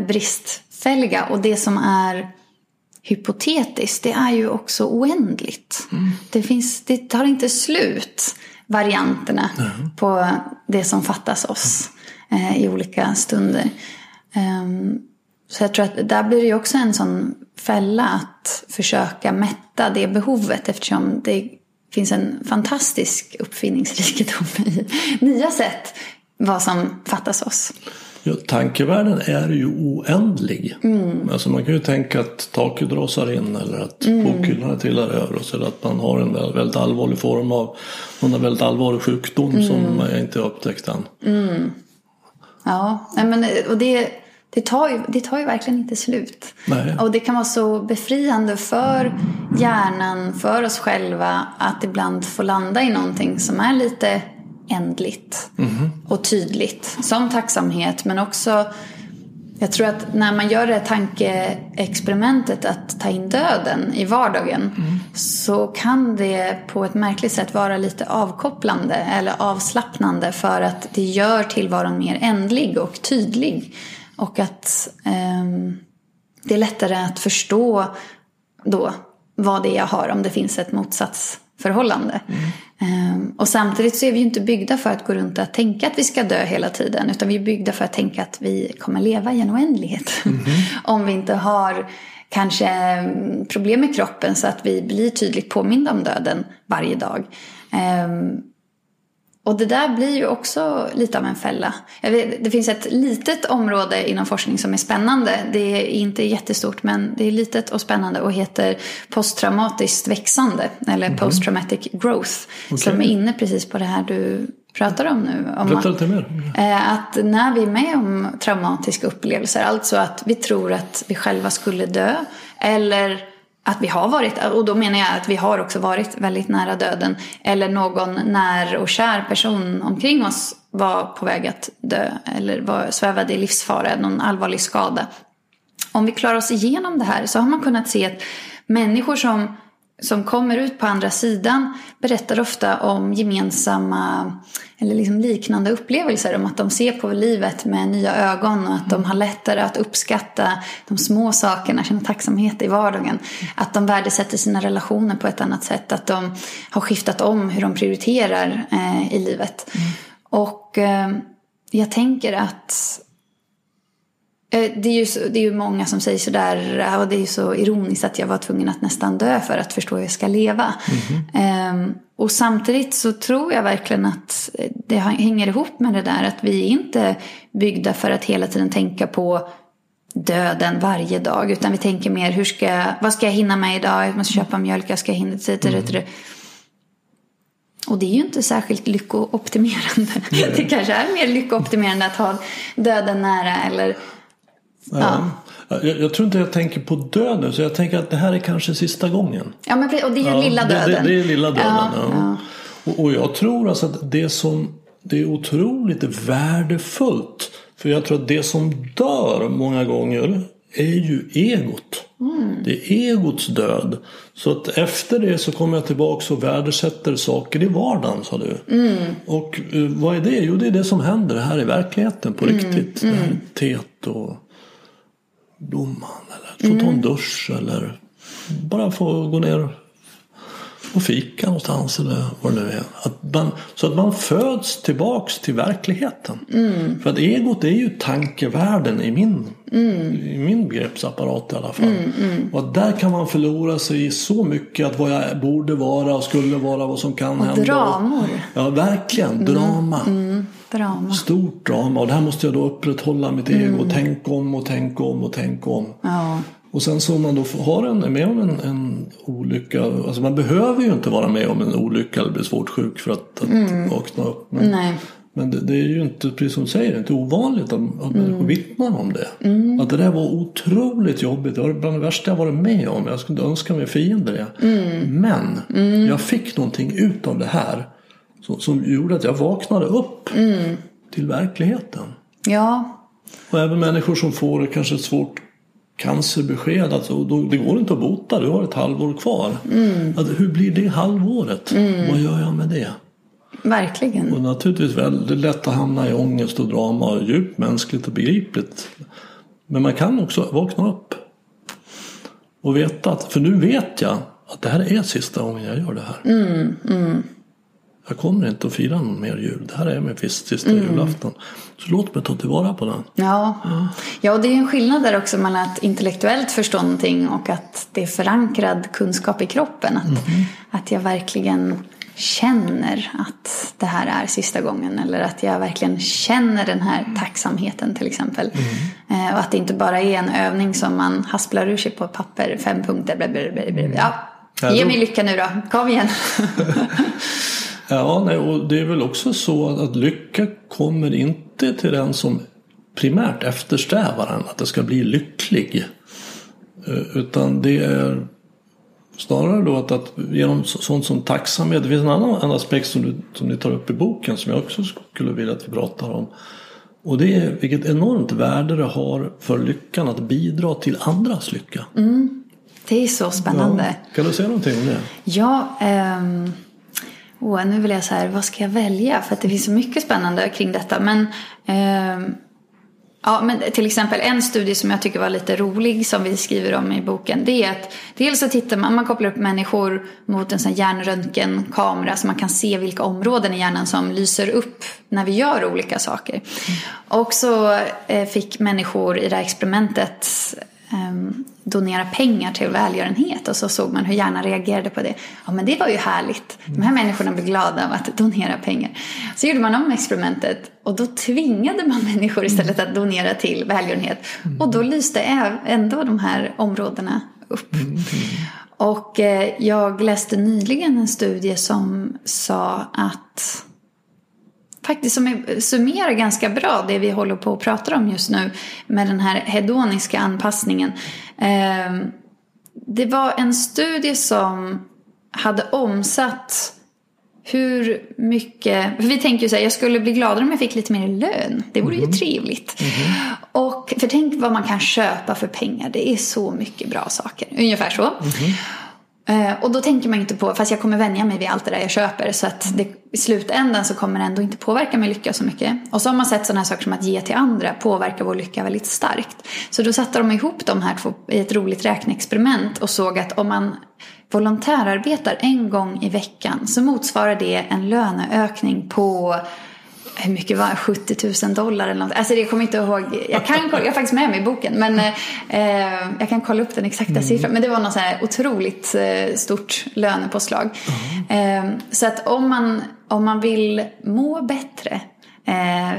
bristfälliga. Och det som är hypotetiskt, det är ju också oändligt. Det tar inte slut, varianterna på det som fattas oss i olika stunder. Så jag tror att där blir det också en sån fälla att försöka mätta det behovet, eftersom det finns en fantastisk uppfinningsrikedom i nya sätt vad som fattas oss. Ja, tankevärlden är ju oändlig. Mm. Alltså man kan ju tänka att taket rasar in eller att bokhyllarna trillar över oss, eller att man har en väldigt allvarlig form av någon väldigt allvarlig sjukdom som man inte har upptäckt än. Mm. Ja, men, och det tar ju verkligen inte slut. Nej. Och det kan vara så befriande för hjärnan, för oss själva, att ibland få landa i någonting som är lite ändligt och tydligt, som tacksamhet. Men också, jag tror att när man gör det tankeexperimentet att ta in döden i vardagen, så kan det på ett märkligt sätt vara lite avkopplande eller avslappnande, för att det gör tillvaron mer ändlig och tydlig, och att det är lättare att förstå då vad det är jag har, om det finns ett motsatsförhållande. Och samtidigt så är vi ju inte byggda för att gå runt och tänka att vi ska dö hela tiden, utan vi är byggda för att tänka att vi kommer leva i en oändlighet. Om vi inte har kanske problem med kroppen så att vi blir tydligt påminda om döden varje dag. Och det där blir ju också lite av en fälla. Det finns ett litet område inom forskning som är spännande. Det är inte jättestort, men det är litet och spännande, och heter posttraumatiskt växande, eller posttraumatic growth, som är inne precis på det här du pratar om nu. Berätta lite mer. Att när vi är med om traumatiska upplevelser, alltså att vi tror att vi själva skulle dö, eller att vi har varit, och då menar jag att vi har också varit väldigt nära döden, eller någon när och kär person omkring oss var på väg att dö, eller var svävade i livsfara, någon allvarlig skada. Om vi klarar oss igenom det här, så har man kunnat se att människor som kommer ut på andra sidan berättar ofta om gemensamma eller liksom liknande upplevelser, om att de ser på livet med nya ögon, och att de har lättare att uppskatta de små sakerna, känna tacksamhet i vardagen, att de värdesätter sina relationer på ett annat sätt, att de har skiftat om hur de prioriterar i livet. Och jag tänker att det är ju många som säger sådär, och det är ju så ironiskt att jag var tvungen att nästan dö för att förstå hur jag ska leva. Och samtidigt så tror jag verkligen att det hänger ihop med det där, att vi inte är byggda för att hela tiden tänka på döden varje dag, utan vi tänker mer, vad ska jag hinna med idag? Jag måste köpa mjölk, jag ska hinna till. Och det är ju inte särskilt lyckooptimerande. Det kanske är mer lyckooptimerande att ha döden nära, eller... Ja. Jag tror inte jag tänker på döden, så jag tänker att det här är kanske sista gången. Ja, men och det är ju lilla döden. Det är lilla döden. Ja. Och jag tror alltså att det är otroligt värdefullt, för jag tror att det som dör många gånger är ju egot. Det är egots död. Så att efter det så kommer jag tillbaka och värdesätter saker i vardagen, sa du. Och vad är det? Jo, det är det som händer här i verkligheten på riktigt. Det här teet och blomman, eller få ta en dusch, eller bara få gå ner och fika någonstans, eller vad det nu är. Så att man föds tillbaks till verkligheten. För att egot är ju tankevärlden i min begreppsapparat i alla fall. Och där kan man förlora sig i så mycket, att vad jag borde vara och skulle vara, vad som kan hända. Dramor. Ja, verkligen. Drama. Drama. Stort drama. Och det här måste jag då upprätthålla mitt ego. Tänk om. Ja. Och sen så man då har med om en olycka, alltså man behöver ju inte vara med om en olycka eller bli svårt sjuk för att vakna upp. Men det är ju inte, precis som du säger, inte ovanligt att människor vittnar om det. Att det där var otroligt jobbigt. Det var bland det värsta jag varit med om. Jag skulle önska mig fiender det. Men jag fick någonting ut av det här som gjorde att jag vaknade upp till verkligheten. Ja. Och även människor som får kanske ett svårt cancerbesked, alltså, det går inte att bota, du har ett halvår kvar. Alltså, hur blir det halvåret? Vad gör jag med det? Verkligen. Och naturligtvis väldigt lätt att hamna i ångest och drama, och djupt mänskligt och begripligt. Men man kan också vakna upp och veta att, för nu vet jag att det här är sista gången jag gör det här. Jag kommer inte att fira någon mer jul. Det här är min sista julafton. Så låt mig ta tillvara på den. Ja, och det är en skillnad där också mellan att intellektuellt förstå någonting och att det är förankrad kunskap i kroppen. Att jag verkligen känner att det här är sista gången, eller att jag verkligen känner den här tacksamheten till exempel. Och att det inte bara är en övning som man hasplar ur sig på papper, 5 punkter, ge mig lycka nu då, kom igen. Och det är väl också så att lycka kommer inte till den som primärt eftersträvar den, att det ska bli lycklig, utan det är snarare då att genom sånt som tacksamhet. Det finns en annan aspekt som ni tar upp i boken som jag också skulle vilja att vi pratar om. Och det är vilket enormt värde det har för lyckan att bidra till andras lycka. Mm. Det är så spännande. Ja, kan du säga någonting om det? Ja, nu vill jag så här, vad ska jag välja? För att det finns så mycket spännande kring detta. Men till exempel en studie som jag tycker var lite rolig som vi skriver om i boken, det är att dels så tittar man kopplar upp människor mot en sån hjärnröntgenkamera så man kan se vilka områden i hjärnan som lyser upp när vi gör olika saker. Och så fick människor i det här experimentet donera pengar till välgörenhet, och så såg man hur hjärnan reagerade på det. Ja, men det var ju härligt. De här människorna blev glada av att donera pengar. Så gjorde man om experimentet och då tvingade man människor istället att donera till välgörenhet, och då lyste ändå de här områdena upp. Och jag läste nyligen en studie som sa att faktiskt som summerar ganska bra det vi håller på att prata om just nu med den här hedoniska anpassningen. Det var en studie som hade omsatt hur mycket, för vi tänker ju så här, jag skulle bli gladare om jag fick lite mer lön. Det vore ju trevligt. Och för tänk vad man kan köpa för pengar. Det är så mycket bra saker. Ungefär så. Och då tänker man inte på, fast jag kommer vänja mig vid allt det där jag köper, så att det, i slutändan så kommer det ändå inte påverka min lycka så mycket. Och så har man sett sådana här saker som att ge till andra påverkar vår lycka väldigt starkt. Så då satte de ihop de här två i ett roligt räkneexperiment och såg att om man volontärarbetar 1 gång i veckan så motsvarar det en löneökning på, hur mycket var, $70,000 eller något. Alltså det kommer inte ihåg. Jag har faktiskt med mig i boken, men jag kan kolla upp den exakta siffran. Men det var något så här otroligt stort lönepåslag. Så att om man vill må bättre.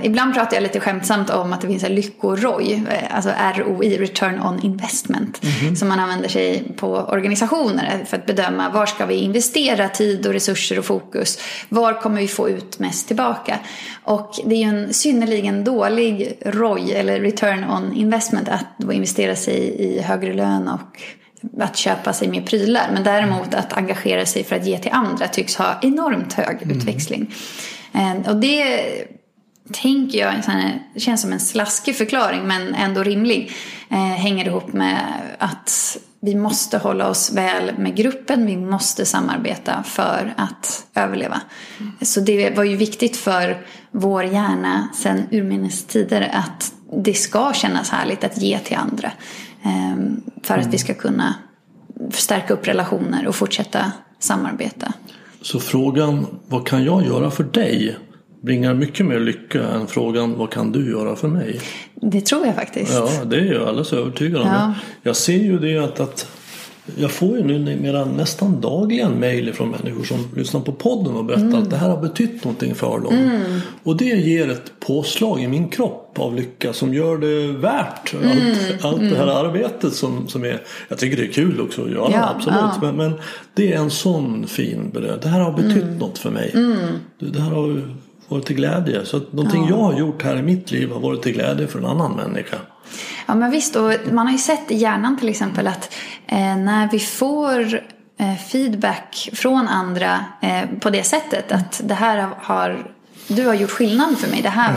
Ibland pratar jag lite skämtsamt om att det finns en lyckoroj, alltså ROI, return on investment, som man använder sig på organisationer för att bedöma var ska vi investera tid och resurser och fokus, var kommer vi få ut mest tillbaka. Och det är ju en synnerligen dålig ROI, eller return on investment, att då investera sig i högre lön och att köpa sig mer prylar, men däremot att engagera sig för att ge till andra tycks ha enormt hög utväxling. Och det tänker jag, det känns som en slaskig förklaring men ändå rimlig, hänger ihop med att vi måste hålla oss väl med gruppen, vi måste samarbeta för att överleva. Så det var ju viktigt för vår hjärna sen urminnes tider att det ska kännas härligt att ge till andra, för att vi ska kunna förstärka upp relationer och fortsätta samarbeta. Så frågan, vad kan jag göra för dig, bringar mycket mer lycka än frågan, vad kan du göra för mig? Det tror jag faktiskt. Ja, det är jag alldeles övertygad om. Ja. Jag ser ju det att jag får ju nu nästan dagligen mejl från människor som lyssnar på podden och berättar att det här har betytt någonting för dem. Och det ger ett påslag i min kropp av lycka som gör det värt allt det här arbetet som är. Jag tycker det är kul också att göra, absolut. Ja. Men det är en sån fin beröring. Det här har betytt något för mig. Det här har varit till glädje. Så att någonting jag har gjort här i mitt liv har varit till glädje för en annan människa. Ja, men visst, och man har ju sett i hjärnan till exempel att när vi får feedback från andra på det sättet att det här du har gjort skillnad för mig, det här,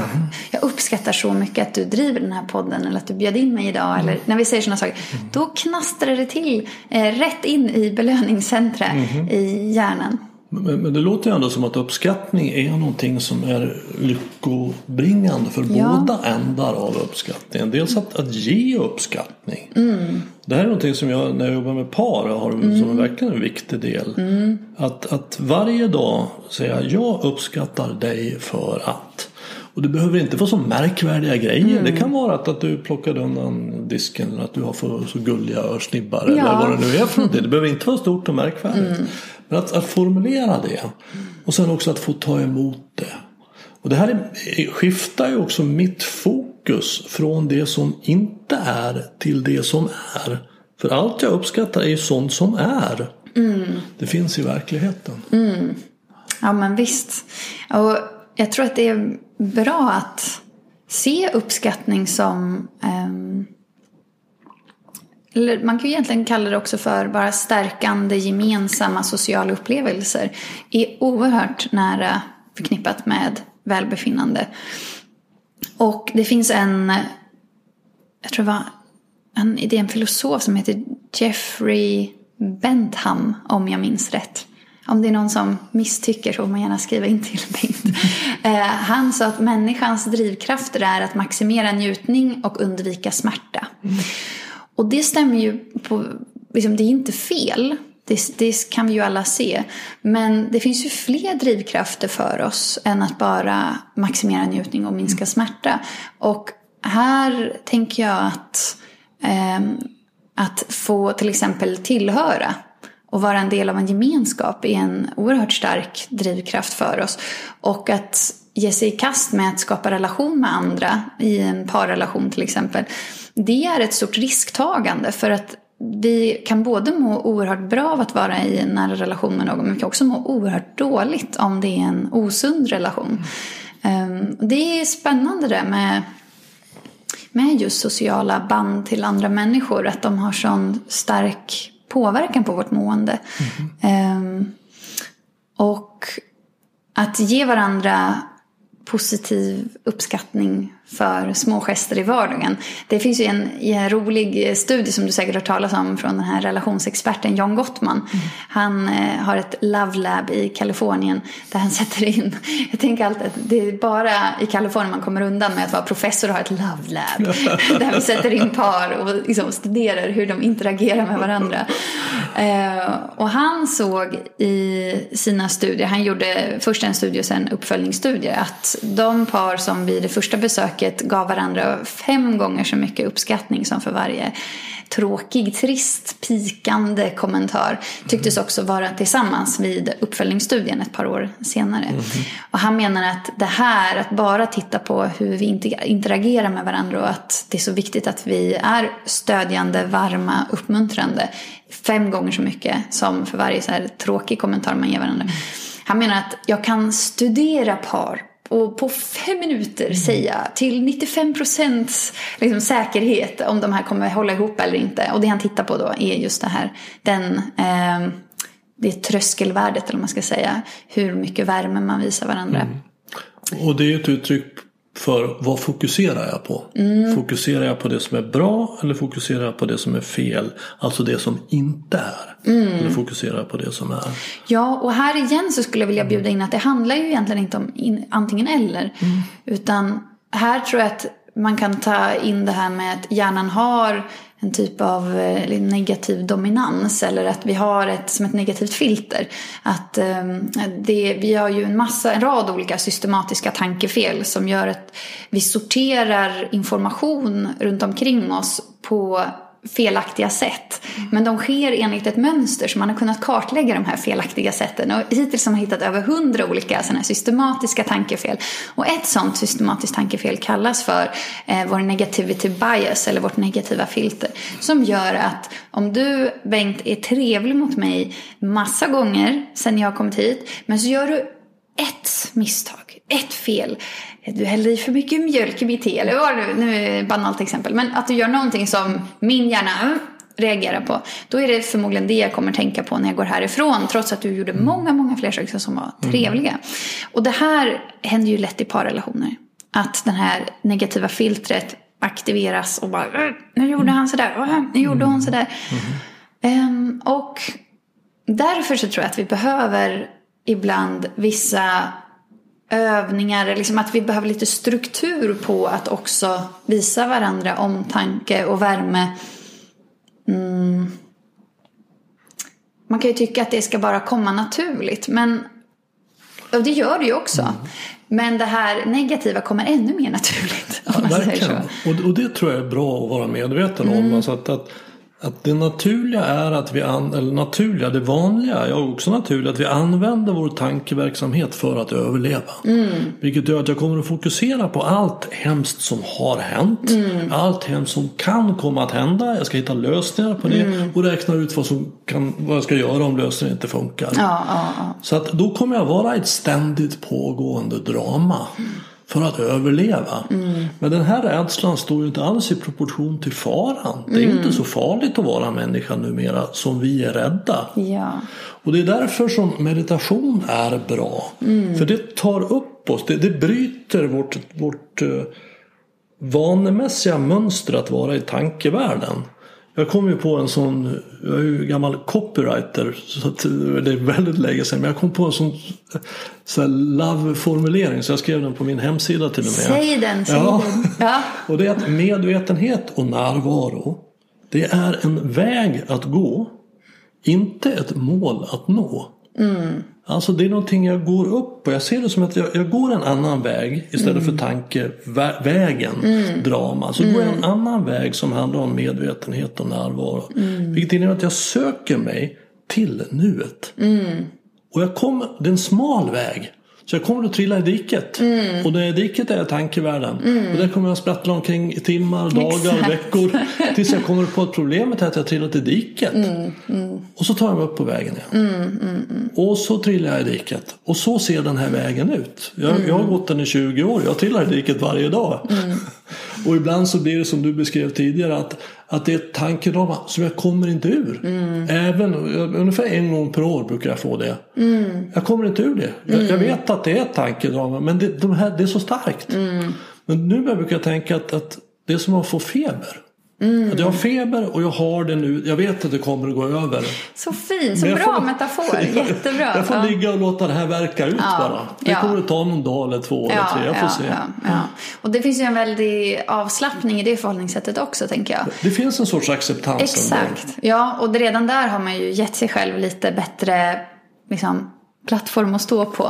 jag uppskattar så mycket att du driver den här podden eller att du bjöd in mig idag, eller när vi säger sådana saker, då knastrar det till rätt in i belöningscentra i hjärnan. Men det låter ju ändå som att uppskattning är någonting som är lyckobringande för båda ändar av uppskattningen. Dels att ge uppskattning. Det här är någonting som jag, när jag jobbar med par, har som verkligen en viktig del. Att varje dag säga jag uppskattar dig för att. Och det behöver inte vara så märkvärdiga grejer. Det kan vara att du plockar undan disken eller att du har för så gulliga örsnibbar eller vad det nu är för någonting. Det behöver inte vara stort och märkvärdigt. Men att formulera det och sen också att få ta emot det. Och det här skiftar ju också mitt fokus från det som inte är till det som är. För allt jag uppskattar är ju sånt som är. Det finns i verkligheten. Ja men visst. Och jag tror att det är bra att se uppskattning som... eller man kan ju egentligen kalla det också för bara stärkande gemensamma sociala upplevelser. Är oerhört nära förknippat med välbefinnande. Och det finns en... Jag tror det var en filosof som heter Jeffrey Bentham, om jag minns rätt. Om det är någon som misstycker så får man gärna skriva in till Bengt. Han sa att människans drivkrafter är att maximera njutning och undvika smärta. Och det stämmer ju på... Liksom, det är inte fel. Det kan vi ju alla se. Men det finns ju fler drivkrafter för oss än att bara maximera njutning och minska smärta. Och här tänker jag att få till exempel tillhöra och vara en del av en gemenskap är en oerhört stark drivkraft för oss. Och att ge sig i kast med att skapa relation med andra i en parrelation till exempel. Det är ett stort risktagande för att vi kan både må oerhört bra av att vara i en nära relation med någon. Men vi kan också må oerhört dåligt om det är en osund relation. Det är spännande det med just sociala band till andra människor. Att de har sån stark... påverkan på vårt mående. Och att ge varandra positiv uppskattning för små gester i vardagen. Det finns ju en rolig studie som du säkert har talat om från den här relationsexperten John Gottman. Han har ett love lab i Kalifornien där han sätter in, jag tänker alltid att det är bara i Kalifornien man kommer undan med att vara professor och ha ett love lab där vi sätter in par och liksom studerar hur de interagerar med varandra. Och han såg i sina studier, han gjorde först en studie och sen uppföljningsstudie, att de par som vid det första besöket gav varandra 5 gånger så mycket uppskattning som för varje tråkig, trist, pikande kommentar tycktes också vara tillsammans vid uppföljningsstudien ett par år senare. Och han menar att det här, att bara titta på hur vi interagerar med varandra och att det är så viktigt att vi är stödjande, varma, uppmuntrande 5 gånger så mycket som för varje så här tråkig kommentar man ger varandra. Han menar att jag kan studera par och på 5 minuter säga till 95% liksom säkerhet om de här kommer hålla ihop eller inte. Och det han tittar på då är just det här. Det tröskelvärdet, eller vad man ska säga. Hur mycket värme man visar varandra. Och det är ju ett uttryck för vad fokuserar jag på? Fokuserar jag på det som är bra eller fokuserar jag på det som är fel? Alltså det som inte är. Eller fokuserar jag på det som är? Ja, och här igen så skulle jag vilja bjuda in att det handlar ju egentligen inte om antingen eller. Utan här tror jag att man kan ta in det här med att hjärnan har en typ av negativ dominans, eller att vi har som ett negativt filter, att vi har ju en rad olika systematiska tankefel som gör att vi sorterar information runt omkring oss på felaktiga sätt. Men de sker enligt ett mönster, så man har kunnat kartlägga de här felaktiga sätten. Och hittills har man hittat över 100 olika såna här systematiska tankefel. Och ett sånt systematiskt tankefel kallas för vår negativity bias, eller vårt negativa filter. Som gör att om du, Bengt, är trevlig mot mig massa gånger sedan jag har kommit hit, men så gör du ett misstag, ett fel. Du häller i för mycket mjölk i mitt te, eller vad det nu är, ett banalt exempel. Men att du gör någonting som min hjärna reagerar på, då är det förmodligen det jag kommer tänka på när jag går härifrån, trots att du gjorde många, många fler saker som var trevliga. Och det här händer ju lätt i parrelationer. Att den här negativa filtret aktiveras och bara, nu gjorde han sådär, nu gjorde hon sådär. Och därför så tror jag att vi behöver ibland vissa övningar, liksom att vi behöver lite struktur på att också visa varandra omtanke och värme. Man kan ju tycka att det ska bara komma naturligt, men det gör det ju också. Men det här negativa kommer ännu mer naturligt. Om man säger så. Och det tror jag är bra att vara medveten om. Alltså att det naturliga är att vi det vanliga, jag är också naturligt att vi använder vår tankeverksamhet för att överleva. Vilket gör att jag kommer att fokusera på allt hemskt som har hänt, allt hemskt som kan komma att hända. Jag ska hitta lösningar på det och räkna ut vad jag ska göra om lösningen inte funkar. Ja. Så att då kommer jag vara ett ständigt pågående drama. För att överleva. Men den här rädslan står ju inte alls i proportion till faran. Det är inte så farligt att vara människa numera som vi är rädda. Ja. Och det är därför som meditation är bra. För det tar upp oss. Det bryter vårt vanemässiga mönster att vara i tankevärlden. Jag kom ju på en sån, jag är ju gammal copywriter så det är väldigt länge sedan, men jag kom på en sån love-formulering så jag skrev den på min hemsida till och med. Säg den. Ja. Och det är att medvetenhet och närvaro, det är en väg att gå, inte ett mål att nå. Alltså det är någonting jag går upp och jag ser det som att jag går en annan väg istället för tankevägen drama. Så går jag en annan väg som handlar om medvetenhet och närvaro. Vilket innebär att jag söker mig till nuet. Och det är en smal väg. Så jag kommer att trilla i diket. Och det diket är tankevärlden. Och där kommer jag sprattla omkring i timmar, dagar, veckor. Tills jag kommer på att problemet är att jag trillat i diket. Och så tar jag mig upp på vägen igen. Och så trillar jag i diket. Och så ser den här vägen ut. Jag har gått den i 20 år. Jag trillar i diket varje dag. Och ibland så blir det som du beskrev tidigare att det är ett tankedrama som jag kommer inte ur. Även ungefär en gång per år brukar jag få det. Jag kommer inte ur det. Jag vet att det är ett tankedrama, men det är så starkt. Men nu brukar jag tänka att det är som att få feber. Att jag har feber och jag har det nu. Jag vet att det kommer att gå över. Så fin, så bra metafor. Jättebra. Jag får ligga och låta det här verka ut bara. Det kommer att ta någon dag eller två eller tre. Jag får se. Och det finns ju en väldig avslappning i det förhållningssättet också, tänker jag. Det finns en sorts acceptans. Exakt, ja, och redan där har man ju gett sig själv lite bättre liksom plattform att stå på.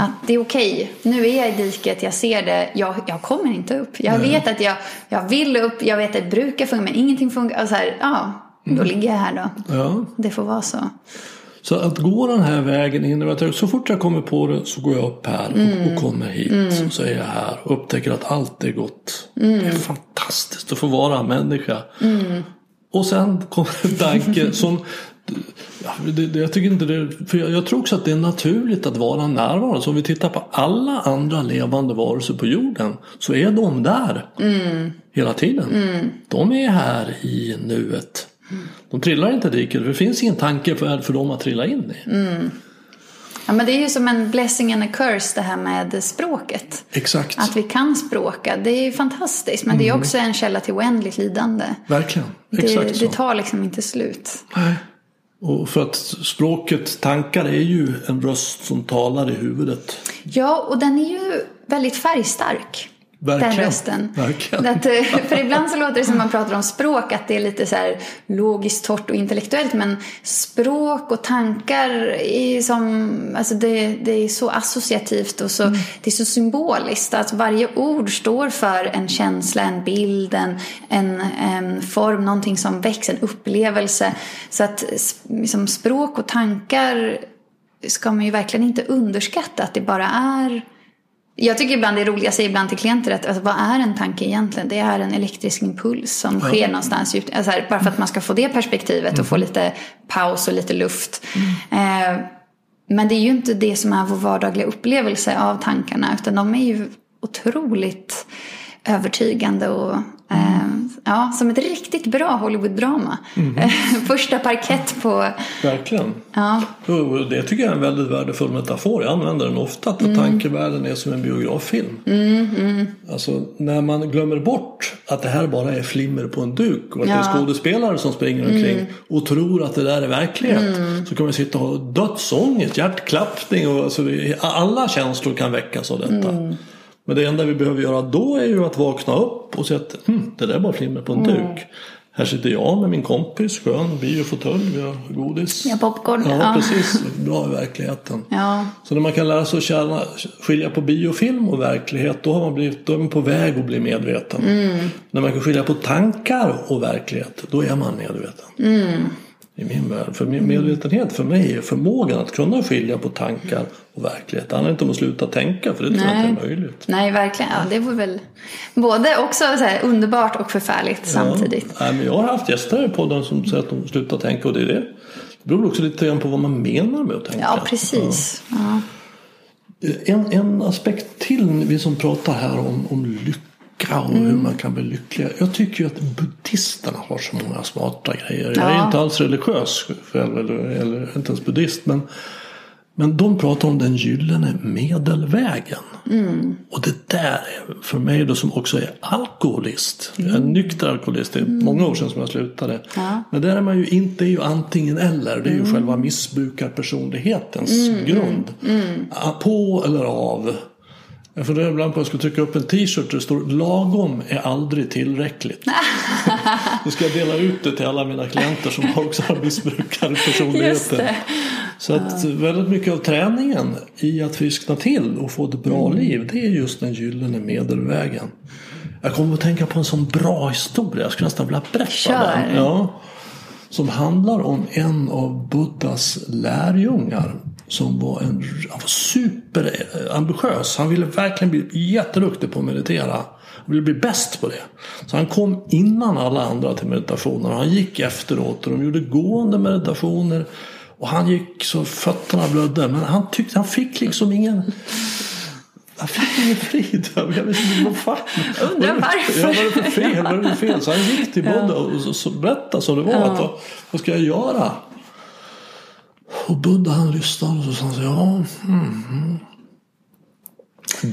Att det är okej. Nu är jag i diket, jag ser det, jag kommer inte upp. Jag vet att jag vill upp, jag vet att det brukar funka, men ingenting funkar. Och så här, då ligger jag här då. Ja. Det får vara så. Så att gå den här vägen innebär att så fort jag kommer på det så går jag upp här och kommer hit. Så är jag här och upptäcker att allt är gott. Det är fantastiskt att få vara en människa. Och sen kommer en tanke som... jag tycker inte det, för jag tror också att det är naturligt att vara närvarande. Så om vi tittar på alla andra levande varelser på jorden så är de där hela tiden. De är här i nuet. De trillar inte diket, för det finns ingen tanke för dem att trilla in i. Ja, men det är ju som en blessing and a curse det här med språket. Exakt. Att vi kan språka, det är ju fantastiskt. Men det är också en källa till oändligt lidande. Verkligen, exakt så. Det tar liksom inte slut. Nej. Och för att språket, tankar är ju en röst som talar i huvudet. Ja, och den är ju väldigt färgstark. Verkligen. Den rösten. Verkligen. För ibland så låter det som man pratar om språk att det är lite så här logiskt, torrt och intellektuellt, men språk och tankar är som, alltså det är så associativt och så det är så symboliskt att varje ord står för en känsla, en bild, en form, någonting som växer, en upplevelse. Så att liksom, språk och tankar ska man ju verkligen inte underskatta att det bara är. Jag tycker ibland det är roligt, jag säger ibland till klienter att alltså, vad är en tanke egentligen? Det är en elektrisk impuls som sker någonstans djupt, alltså här, bara för att man ska få det perspektivet och få lite paus och lite luft. Men det är ju inte det som är vår vardagliga upplevelse av tankarna, utan de är ju otroligt övertygande och som ett riktigt bra Hollywood-drama. Första parkett på... Verkligen. Ja. Det tycker jag är en väldigt värdefull metafor. Jag använder den ofta, att tankevärlden är som en biograffilm. Alltså, när man glömmer bort att det här bara är flimmer på en duk och att det är skådespelare som springer omkring och tror att det där är verklighet, så kan man sitta och ha dödsångest, hjärtklappning och alltså, alla känslor kan väckas av detta. Men det enda vi behöver göra då är ju att vakna upp och se att det där bara flimmer på en duk. Här sitter jag med min kompis, skön biofåtölj, vi har godis. Ja, popcorn. Ja, precis. Bra i verkligheten. Ja. Så när man kan lära sig att skilja på biofilm och verklighet, då är man på väg att bli medveten. Mm. När man kan skilja på tankar och verklighet, då är man medveten. Mm. I min värld. För medvetenhet för mig är förmågan att kunna skilja på tankar och verklighet. Det handlar inte om att sluta tänka, för det tror jag inte är möjligt. Nej, verkligen. Ja, det var väl både också så här underbart och förfärligt samtidigt. Ja, men jag har haft gäster på den som säger att de slutar tänka, och det är det. Det beror också lite grann på vad man menar med att tänka. Ja, precis. Ja. En aspekt till, vi som pratar här om lycka. Och hur man kan bli lycklig. Jag tycker ju att buddhisterna har så många smarta grejer. Jag är inte alls religiös själv, eller inte ens buddhist, men de pratar om den gyllene medelvägen. Mm. Och det där är för mig då, som också är alkoholist. Jag är nykter alkoholist. Det är många år sedan som jag slutade. Ja. Men där är man ju inte, är ju antingen eller. Det är ju själva missbrukarpersonlighetens grund. Mm. På eller av. Jag funderar ibland på att jag skulle trycka upp en t-shirt där det står lagom är aldrig tillräckligt. Då ska jag dela ut det till alla mina klienter som också har missbrukare personligheter. Så att väldigt mycket av träningen i att friskna till och få ett bra liv, det är just den gyllene medelvägen. Jag kommer att tänka på en sån bra historia, jag skulle nästan vilja berätta den. Ja, som handlar om en av Buddhas lärjungar. Som var han var superambitiös. Han ville verkligen bli jätteduktig på att meditera. Han ville bli bäst på det. Så han kom innan alla andra till meditationer. Han gick efteråt och de gjorde gående meditationer. Och han gick så fötterna blödde. Men han tyckte han fick liksom ingen... Jag fick ingen frid. Jag vet inte vad fan. Undrar varför. Var det fel? Så han gick till Buddha och så berättade som det var. Att, vad ska jag göra? Och Buddha han lyssnade och så sa han så,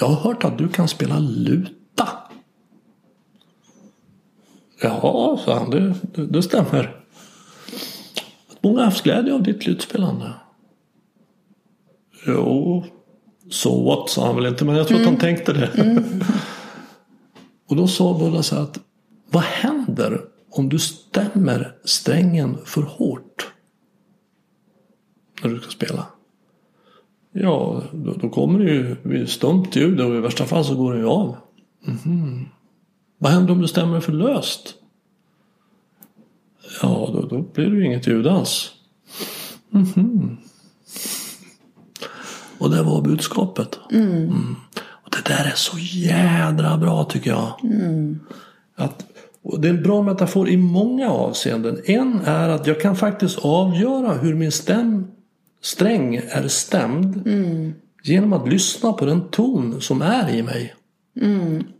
jag har hört att du kan spela luta. Ja, sa han, det stämmer. Att många har haft glädje av ditt lutspelande. Jo, så what, sa han väl inte, men jag tror att han tänkte det. Mm. Och då sa Buddha så att, vad händer om du stämmer strängen för hårt? När du ska spela. Ja, då kommer det ju vid stumt ljud, och i värsta fall så går det ju av. Vad händer om du stämmer för löst? Ja, då blir det ju inget ljud alls. Och det var budskapet. Och det där är så jädra bra, tycker jag. Och det är en bra metafor i många avseenden. En är att jag kan faktiskt avgöra hur min sträng är stämd genom att lyssna på den ton som är i mig.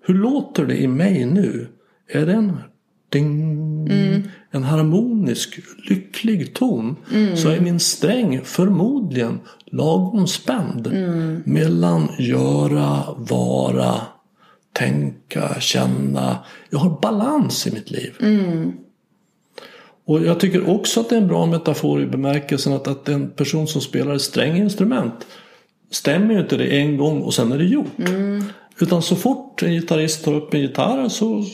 Hur låter det i mig nu? Är det en ding, en harmonisk, lycklig ton, så är min sträng förmodligen lagom spänd mellan göra, vara, tänka, känna. Jag har balans i mitt liv. Och jag tycker också att det är en bra metafor i bemärkelsen att en person som spelar ett stränginstrument stämmer ju inte det en gång och sen är det gjort. Utan så fort en gitarrist tar upp en gitarr så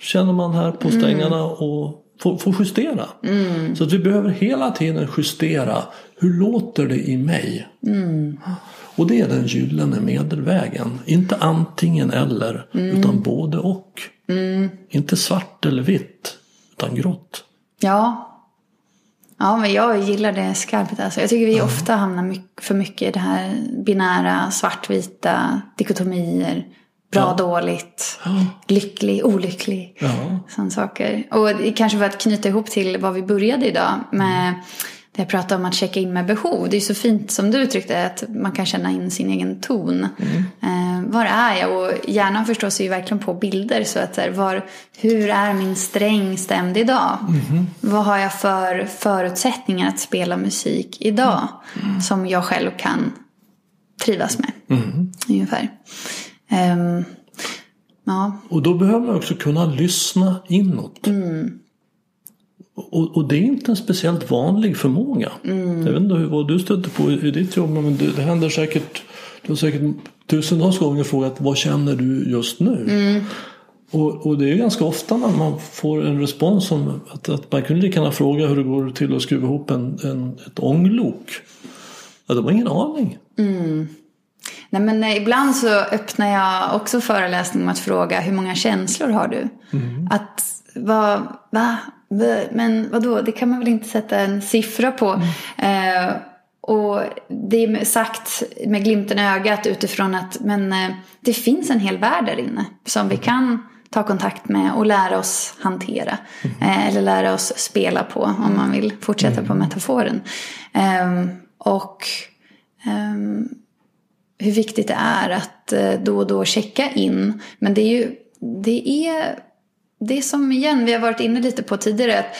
känner man här på strängarna och får justera. Så att vi behöver hela tiden justera. Hur låter det i mig? Och det är den gyllene medelvägen. Inte antingen eller, utan både och. Inte svart eller vitt, utan grått. Ja. Ja, men jag gillar det skarpt. Alltså. Jag tycker vi ofta hamnar för mycket i det här binära, svartvita, dikotomier. Bra, dåligt, lycklig, olycklig. Sådana saker. Och kanske för att knyta ihop till vad vi började idag med... Jag pratar om att checka in med behov. Det är så fint som du uttryckte, att man kan känna in sin egen ton. Var är jag? Och hjärnan förstår sig ju verkligen på bilder. Så att hur är min sträng stämd idag? Vad har jag för förutsättningar att spela musik idag? Som jag själv kan trivas med. Ungefär. Och då behöver man också kunna lyssna inåt. Och det är inte en speciellt vanlig förmåga. Jag vet inte vad du stöter på i ditt jobb, men det händer säkert. Du har säkert tusentals gånger frågat, vad känner du just nu? Och det är ganska ofta när man får en respons som att man kunde lika gärna fråga hur det går till att skruva ihop ett ånglok. Ja, det var ingen aning. Mm. Nej, men ibland så öppnar jag också föreläsningen med att fråga hur många känslor har du? Mm. Att men vadå? Det kan man väl inte sätta en siffra på. Mm. Och det är sagt med glimten i ögat utifrån att det finns en hel värld där inne som vi kan ta kontakt med och lära oss hantera. Eller lära oss spela på, om man vill fortsätta på metaforen. Och hur viktigt det är att då och då checka in. Men det är ju... Det är som igen, vi har varit inne lite på tidigare, att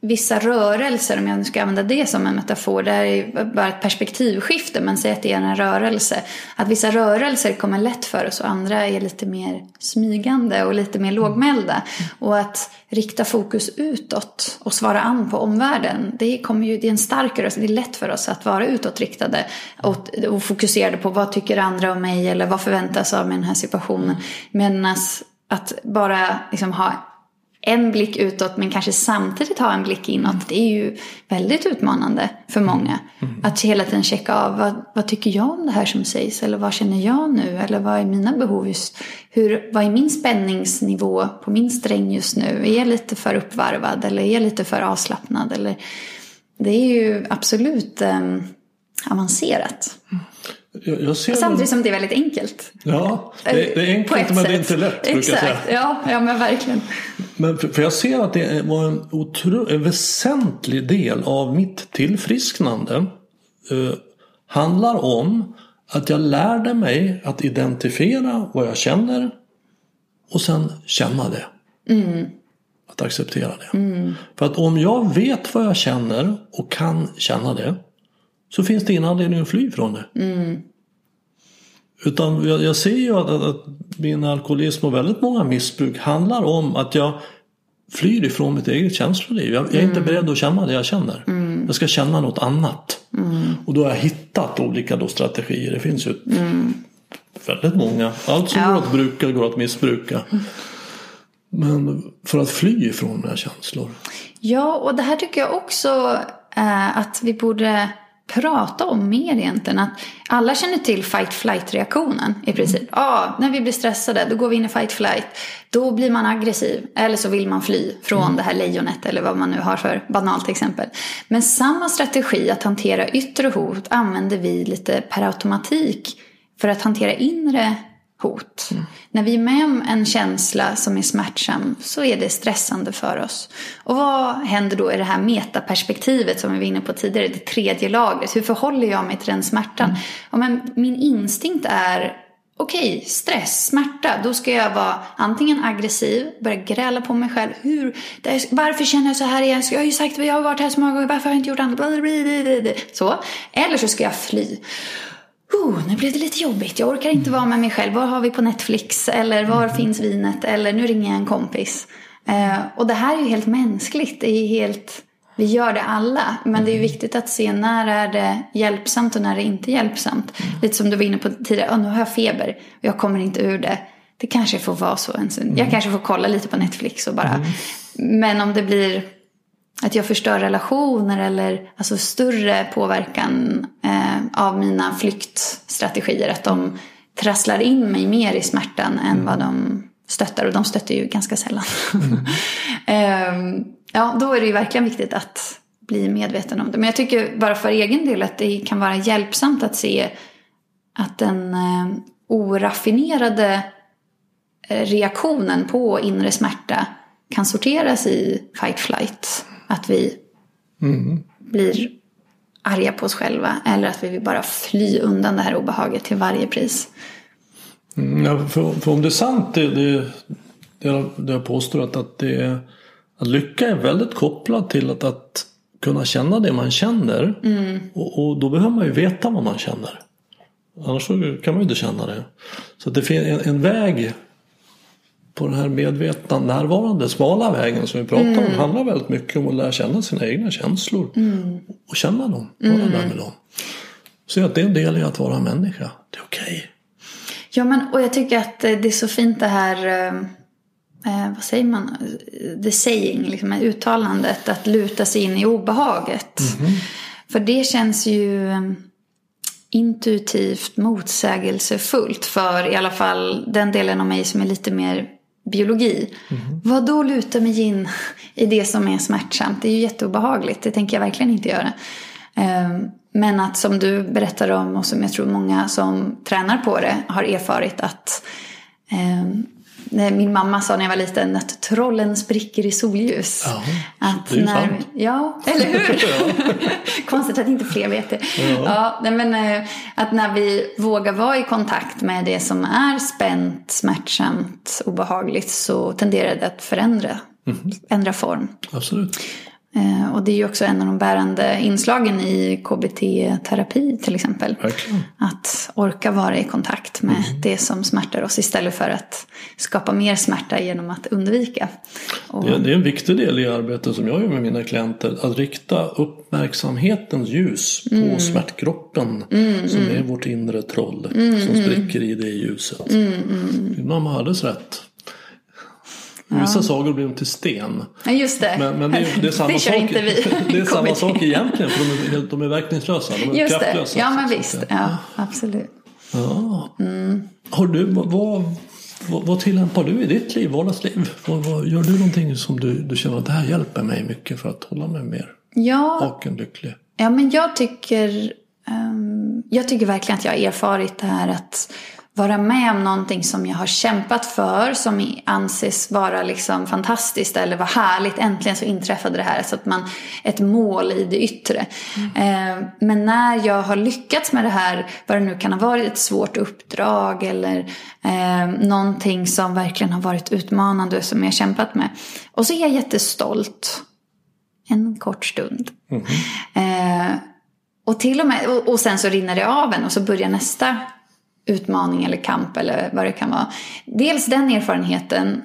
vissa rörelser, om jag nu ska använda det som en metafor, det är bara ett perspektivskifte, men säg att det är en rörelse. Att vissa rörelser kommer lätt för oss och andra är lite mer smygande och lite mer lågmälda. Och att rikta fokus utåt och svara an på omvärlden, det är en stark rörelse. Det är lätt för oss att vara utåtriktade och fokuserade på vad tycker andra om mig eller vad förväntas av mig i den här situationen. Att bara liksom ha en blick utåt men kanske samtidigt ha en blick inåt, det är ju väldigt utmanande för många. Att hela tiden checka av vad tycker jag om det här som sägs, eller vad känner jag nu, eller vad är mina behov just, vad är min spänningsnivå på min sträng just nu, är jag lite för uppvarvad eller är jag lite för avslappnad, eller det är ju absolut avancerat. Jag ser samtidigt som det är väldigt enkelt. Ja, det är enkelt men det är inte lätt. Exakt, ja men verkligen. Men för jag ser att det var en väsentlig del av mitt tillfrisknande handlar om att jag lärde mig att identifiera vad jag känner och sen känna det. Mm. Att acceptera det. Mm. För att om jag vet vad jag känner och kan känna det, så finns det ingen anledning att fly från det. Mm. Utan jag ser ju att min alkoholism och väldigt många missbruk handlar om att jag flyr ifrån mitt eget känsloliv. Jag är inte beredd att känna det jag känner. Mm. Jag ska känna något annat. Mm. Och då har jag hittat olika strategier. Det finns ju väldigt många. Allt som går att bruka går att missbruka. Men för att fly ifrån mina känslor. Ja, och det här tycker jag också att vi borde prata om mer egentligen, att alla känner till fight-flight-reaktionen i princip. När vi blir stressade då går vi in i fight-flight, då blir man aggressiv eller så vill man fly från det här lejonet eller vad man nu har för banalt exempel. Men samma strategi att hantera yttre hot använder vi lite per automatik för att hantera inre hot. När vi är med om en känsla som är smärtsam så är det stressande för oss. Och vad händer då i det här metaperspektivet som vi var inne på tidigare, det tredje lagret? Hur förhåller jag mig till den smärtan? Men min instinkt är okej, stress, smärta, då ska jag vara antingen aggressiv, börja gräla på mig själv. Varför känner jag så här igen? Jag har ju sagt att jag har varit här så många gånger, varför har jag inte gjort annat? Så. Eller så ska jag fly. Nu blev det lite jobbigt, jag orkar inte vara med mig själv. Var har vi på Netflix? Eller var finns vinet? Eller nu ringer jag en kompis. Och det här är ju helt mänskligt. Det är helt... Vi gör det alla. Men det är ju viktigt att se när är det hjälpsamt och när är det inte hjälpsamt. Lite som du var inne på tidigare. Nu har jag feber och jag kommer inte ur det. Det kanske får vara så en stund. Jag kanske får kolla lite på Netflix och bara... Men om det blir... Att jag förstör relationer eller alltså större påverkan av mina flyktstrategier. Att de trasslar in mig mer i smärtan än vad de stöttar. Och de stöttar ju ganska sällan. Då är det ju verkligen viktigt att bli medveten om det. Men jag tycker bara för egen del att det kan vara hjälpsamt att se att den oraffinerade reaktionen på inre smärta kan sorteras i fight-flight. Att vi blir arga på oss själva. Eller att vi vill bara fly undan det här obehaget till varje pris. För om det är sant, det jag påstår att lycka är väldigt kopplad till att kunna känna det man känner. Och då behöver man ju veta vad man känner. Annars kan man ju inte känna det. Så att det finns en väg... På den här medvetna, närvarande, smala vägen som vi pratar om handlar väldigt mycket om att lära känna sina egna känslor. Och känna dem, vara där med dem. Så att det är en del i att vara människa. Det är okej. Ja, men och jag tycker att det är så fint det här, vad säger man, the saying, liksom uttalandet, att luta sig in i obehaget. Mm-hmm. För det känns ju intuitivt motsägelsefullt för i alla fall den delen av mig som är lite mer biologi. Mm-hmm. Vad då luta mig in i det som är smärtsamt? Det är ju jätteobehagligt, det tänker jag verkligen inte göra. Men att som du berättar om och som jag tror många som tränar på det har erfarit att min mamma sa när jag var liten att trollen spricker i solljus. Ja, att det är när, ja, eller hur? Konstigt att inte fler vet det. Ja. Ja, men, att när vi vågar vara i kontakt med det som är spänt, smärtsamt, obehagligt så tenderar det att förändra, ändra form. Absolut. Och det är ju också en av de bärande inslagen i KBT-terapi till exempel. Verkligen. Att orka vara i kontakt med det som smärtar oss istället för att skapa mer smärta genom att undvika. Det är en viktig del i arbetet som jag gör med mina klienter, att rikta uppmärksamhetens ljus på smärtkroppen som är vårt inre troll som spricker i det ljuset. Min mamma hade rätt. Vissa sagor blir de till sten. Ja, just det. Men det är samma sak. Inte vi. Det är samma sak egentligen, för de är verkningslösa, de är kraftlösa. Ja, men visst. Ja, absolut. Ja. Mm. Har du vad tillämpar du i ditt liv, vardagsliv? Vad gör du någonting som du känner att det här hjälper mig mycket för att hålla mig mer vaken, lycklig? Ja, men jag tycker verkligen att jag har erfarit det här att vara med om någonting som jag har kämpat för, som anses vara liksom fantastiskt eller vad härligt, äntligen så inträffade det här, så att man ett mål i det yttre. Men när jag har lyckats med det här, vad det nu kan ha varit, ett svårt uppdrag eller någonting som verkligen har varit utmanande som jag har kämpat med, och så är jag jättestolt en kort stund. Och till och med och sen så rinner det av en och så börjar nästa utmaning eller kamp eller vad det kan vara. Dels den erfarenheten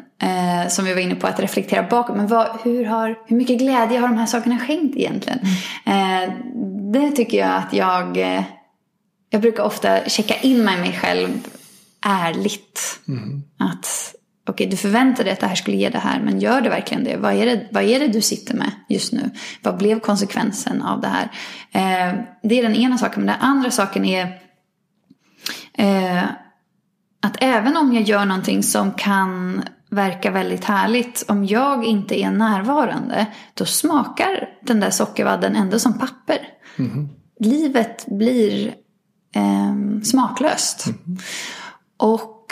som vi var inne på, att reflektera bakom. Men hur mycket glädje har de här sakerna skänkt egentligen? Det tycker jag att jag brukar ofta checka in med mig själv ärligt. Att okej, du förväntade dig att det här skulle ge det här, men gör det verkligen det? Vad är det du sitter med just nu? Vad blev konsekvensen av det här? Det är den ena saken. Men den andra saken är att även om jag gör någonting som kan verka väldigt härligt, om jag inte är närvarande, då smakar den där sockervadden ändå som papper. Livet blir smaklöst. Och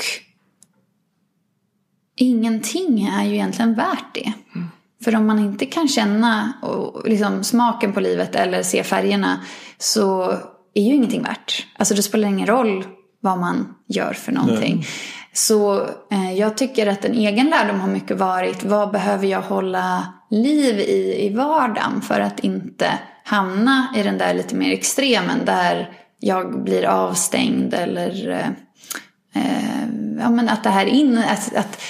ingenting är ju egentligen värt det. För om man inte kan känna och liksom smaken på livet eller se färgerna, så är ju ingenting värt. Alltså det spelar ingen roll vad man gör för någonting. Nej. Så jag tycker att en egen lärdom har mycket varit, vad behöver jag hålla liv i vardagen för att inte hamna i den där lite mer extremen där jag blir avstängd eller att det här att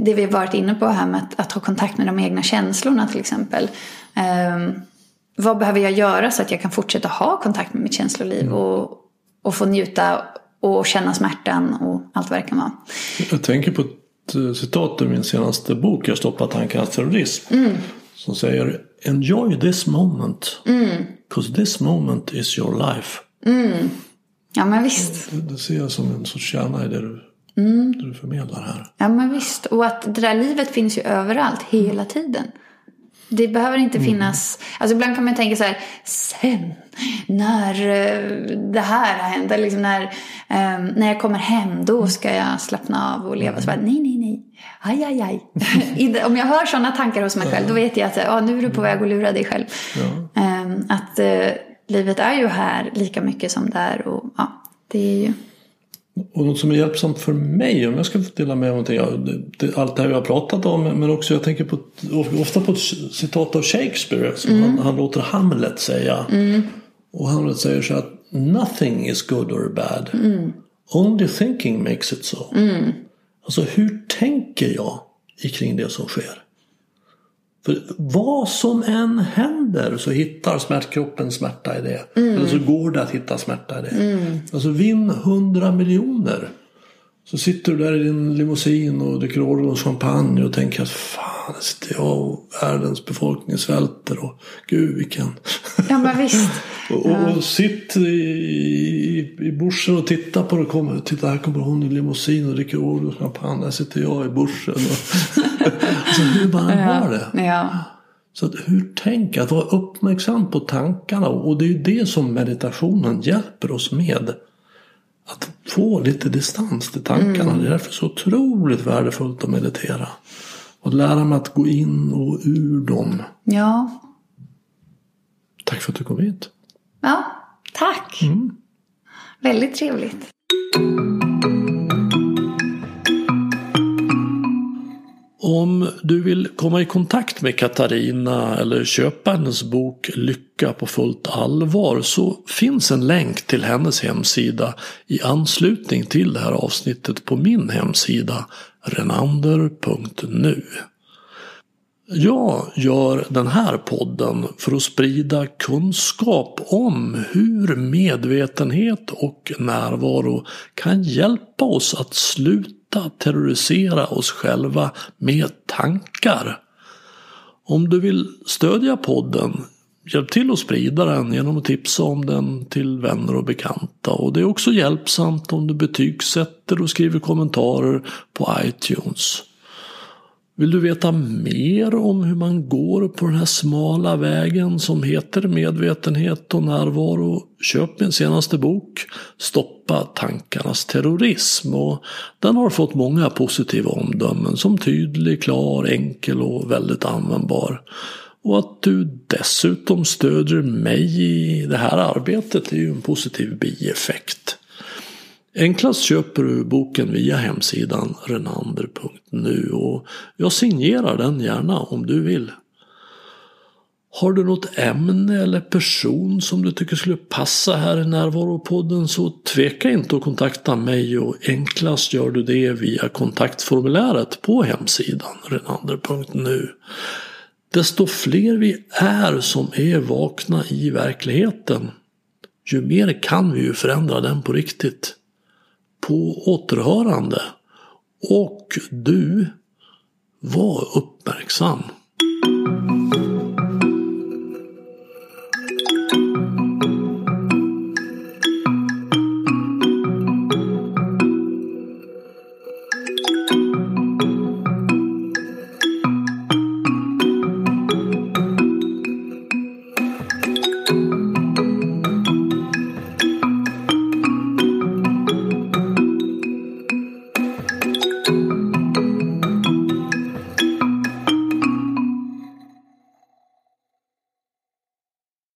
det vi har varit inne på här med att ha kontakt med de egna känslorna till exempel. Vad behöver jag göra så att jag kan fortsätta ha kontakt med mitt känsloliv och få njuta och känna smärtan och allt vad det kan vara. Jag tänker på ett citat ur min senaste bok, Stoppa tankarnas terrorism, som säger enjoy this moment, because this moment is your life. Ja, men visst. Det ser jag som en sorts kärna i det du förmedlar här. Ja, men visst. Och att det där livet finns ju överallt, hela tiden. Det behöver inte finnas. Alltså ibland kan man tänka så här, sen när det här har hänt, liksom när jag kommer hem, då ska jag slappna av och leva. Så bara, nej. Aj. Om jag hör sådana tankar hos mig själv, då vet jag att nu är du på väg att lura dig själv. Ja. Att livet är ju här lika mycket som där. Och det är ju... Och något som är hjälpsamt för mig, om jag ska dela med någonting, allt det här vi har pratat om, men också jag tänker ofta på ett citat av Shakespeare som han låter Hamlet säga. Och Hamlet säger så att nothing is good or bad, only thinking makes it so. Alltså hur tänker jag kring det som sker? För vad som än händer så hittar smärtkroppen smärta i det. Eller så går det att hitta smärta i det. Alltså vinn 100 miljoner Så sitter du där i din limousin och dricker orl och champagne och tänker att fan, det sitter jag och världens befolkning svälter och gud vilken... Ja men visst. och sitter i börsen och tittar på det. Titta, här kommer hon i limousin och dricker orl och champagne. Här sitter jag i börsen. Alltså hur bara var det? Ja. Så att, hur tänka? Att vara uppmärksam på tankarna. Och det är ju det som meditationen hjälper oss med. Att få lite distans till tankarna. Det är därför så otroligt värdefullt att meditera. Och lära mig att gå in och ur dem. Ja. Tack för att du kom hit. Ja, tack. Väldigt trevligt. Om du vill komma i kontakt med Katarina eller köpa hennes bok Lycka på fullt allvar, så finns en länk till hennes hemsida i anslutning till det här avsnittet på min hemsida renander.nu. Jag gör den här podden för att sprida kunskap om hur medvetenhet och närvaro kan hjälpa oss att sluta terrorisera oss själva med tankar. Om du vill stödja podden, hjälp till att sprida den genom att tipsa om den till vänner och bekanta. Och det är också hjälpsamt om du betygsätter och skriver kommentarer på iTunes. Vill du veta mer om hur man går på den här smala vägen som heter medvetenhet och närvaro? Köp min senaste bok Stoppa tankarnas terrorism, och den har fått många positiva omdömen som tydlig, klar, enkel och väldigt användbar. Och att du dessutom stöder mig i det här arbetet är ju en positiv bieffekt. Enklast köper du boken via hemsidan renander.nu, och jag signerar den gärna om du vill. Har du något ämne eller person som du tycker skulle passa här i Närvaropodden, så tveka inte att kontakta mig, och enklast gör du det via kontaktformuläret på hemsidan renander.nu. Desto fler vi är som är vakna i verkligheten, ju mer kan vi ju förändra den på riktigt. På återhörande. Och du, var uppmärksam.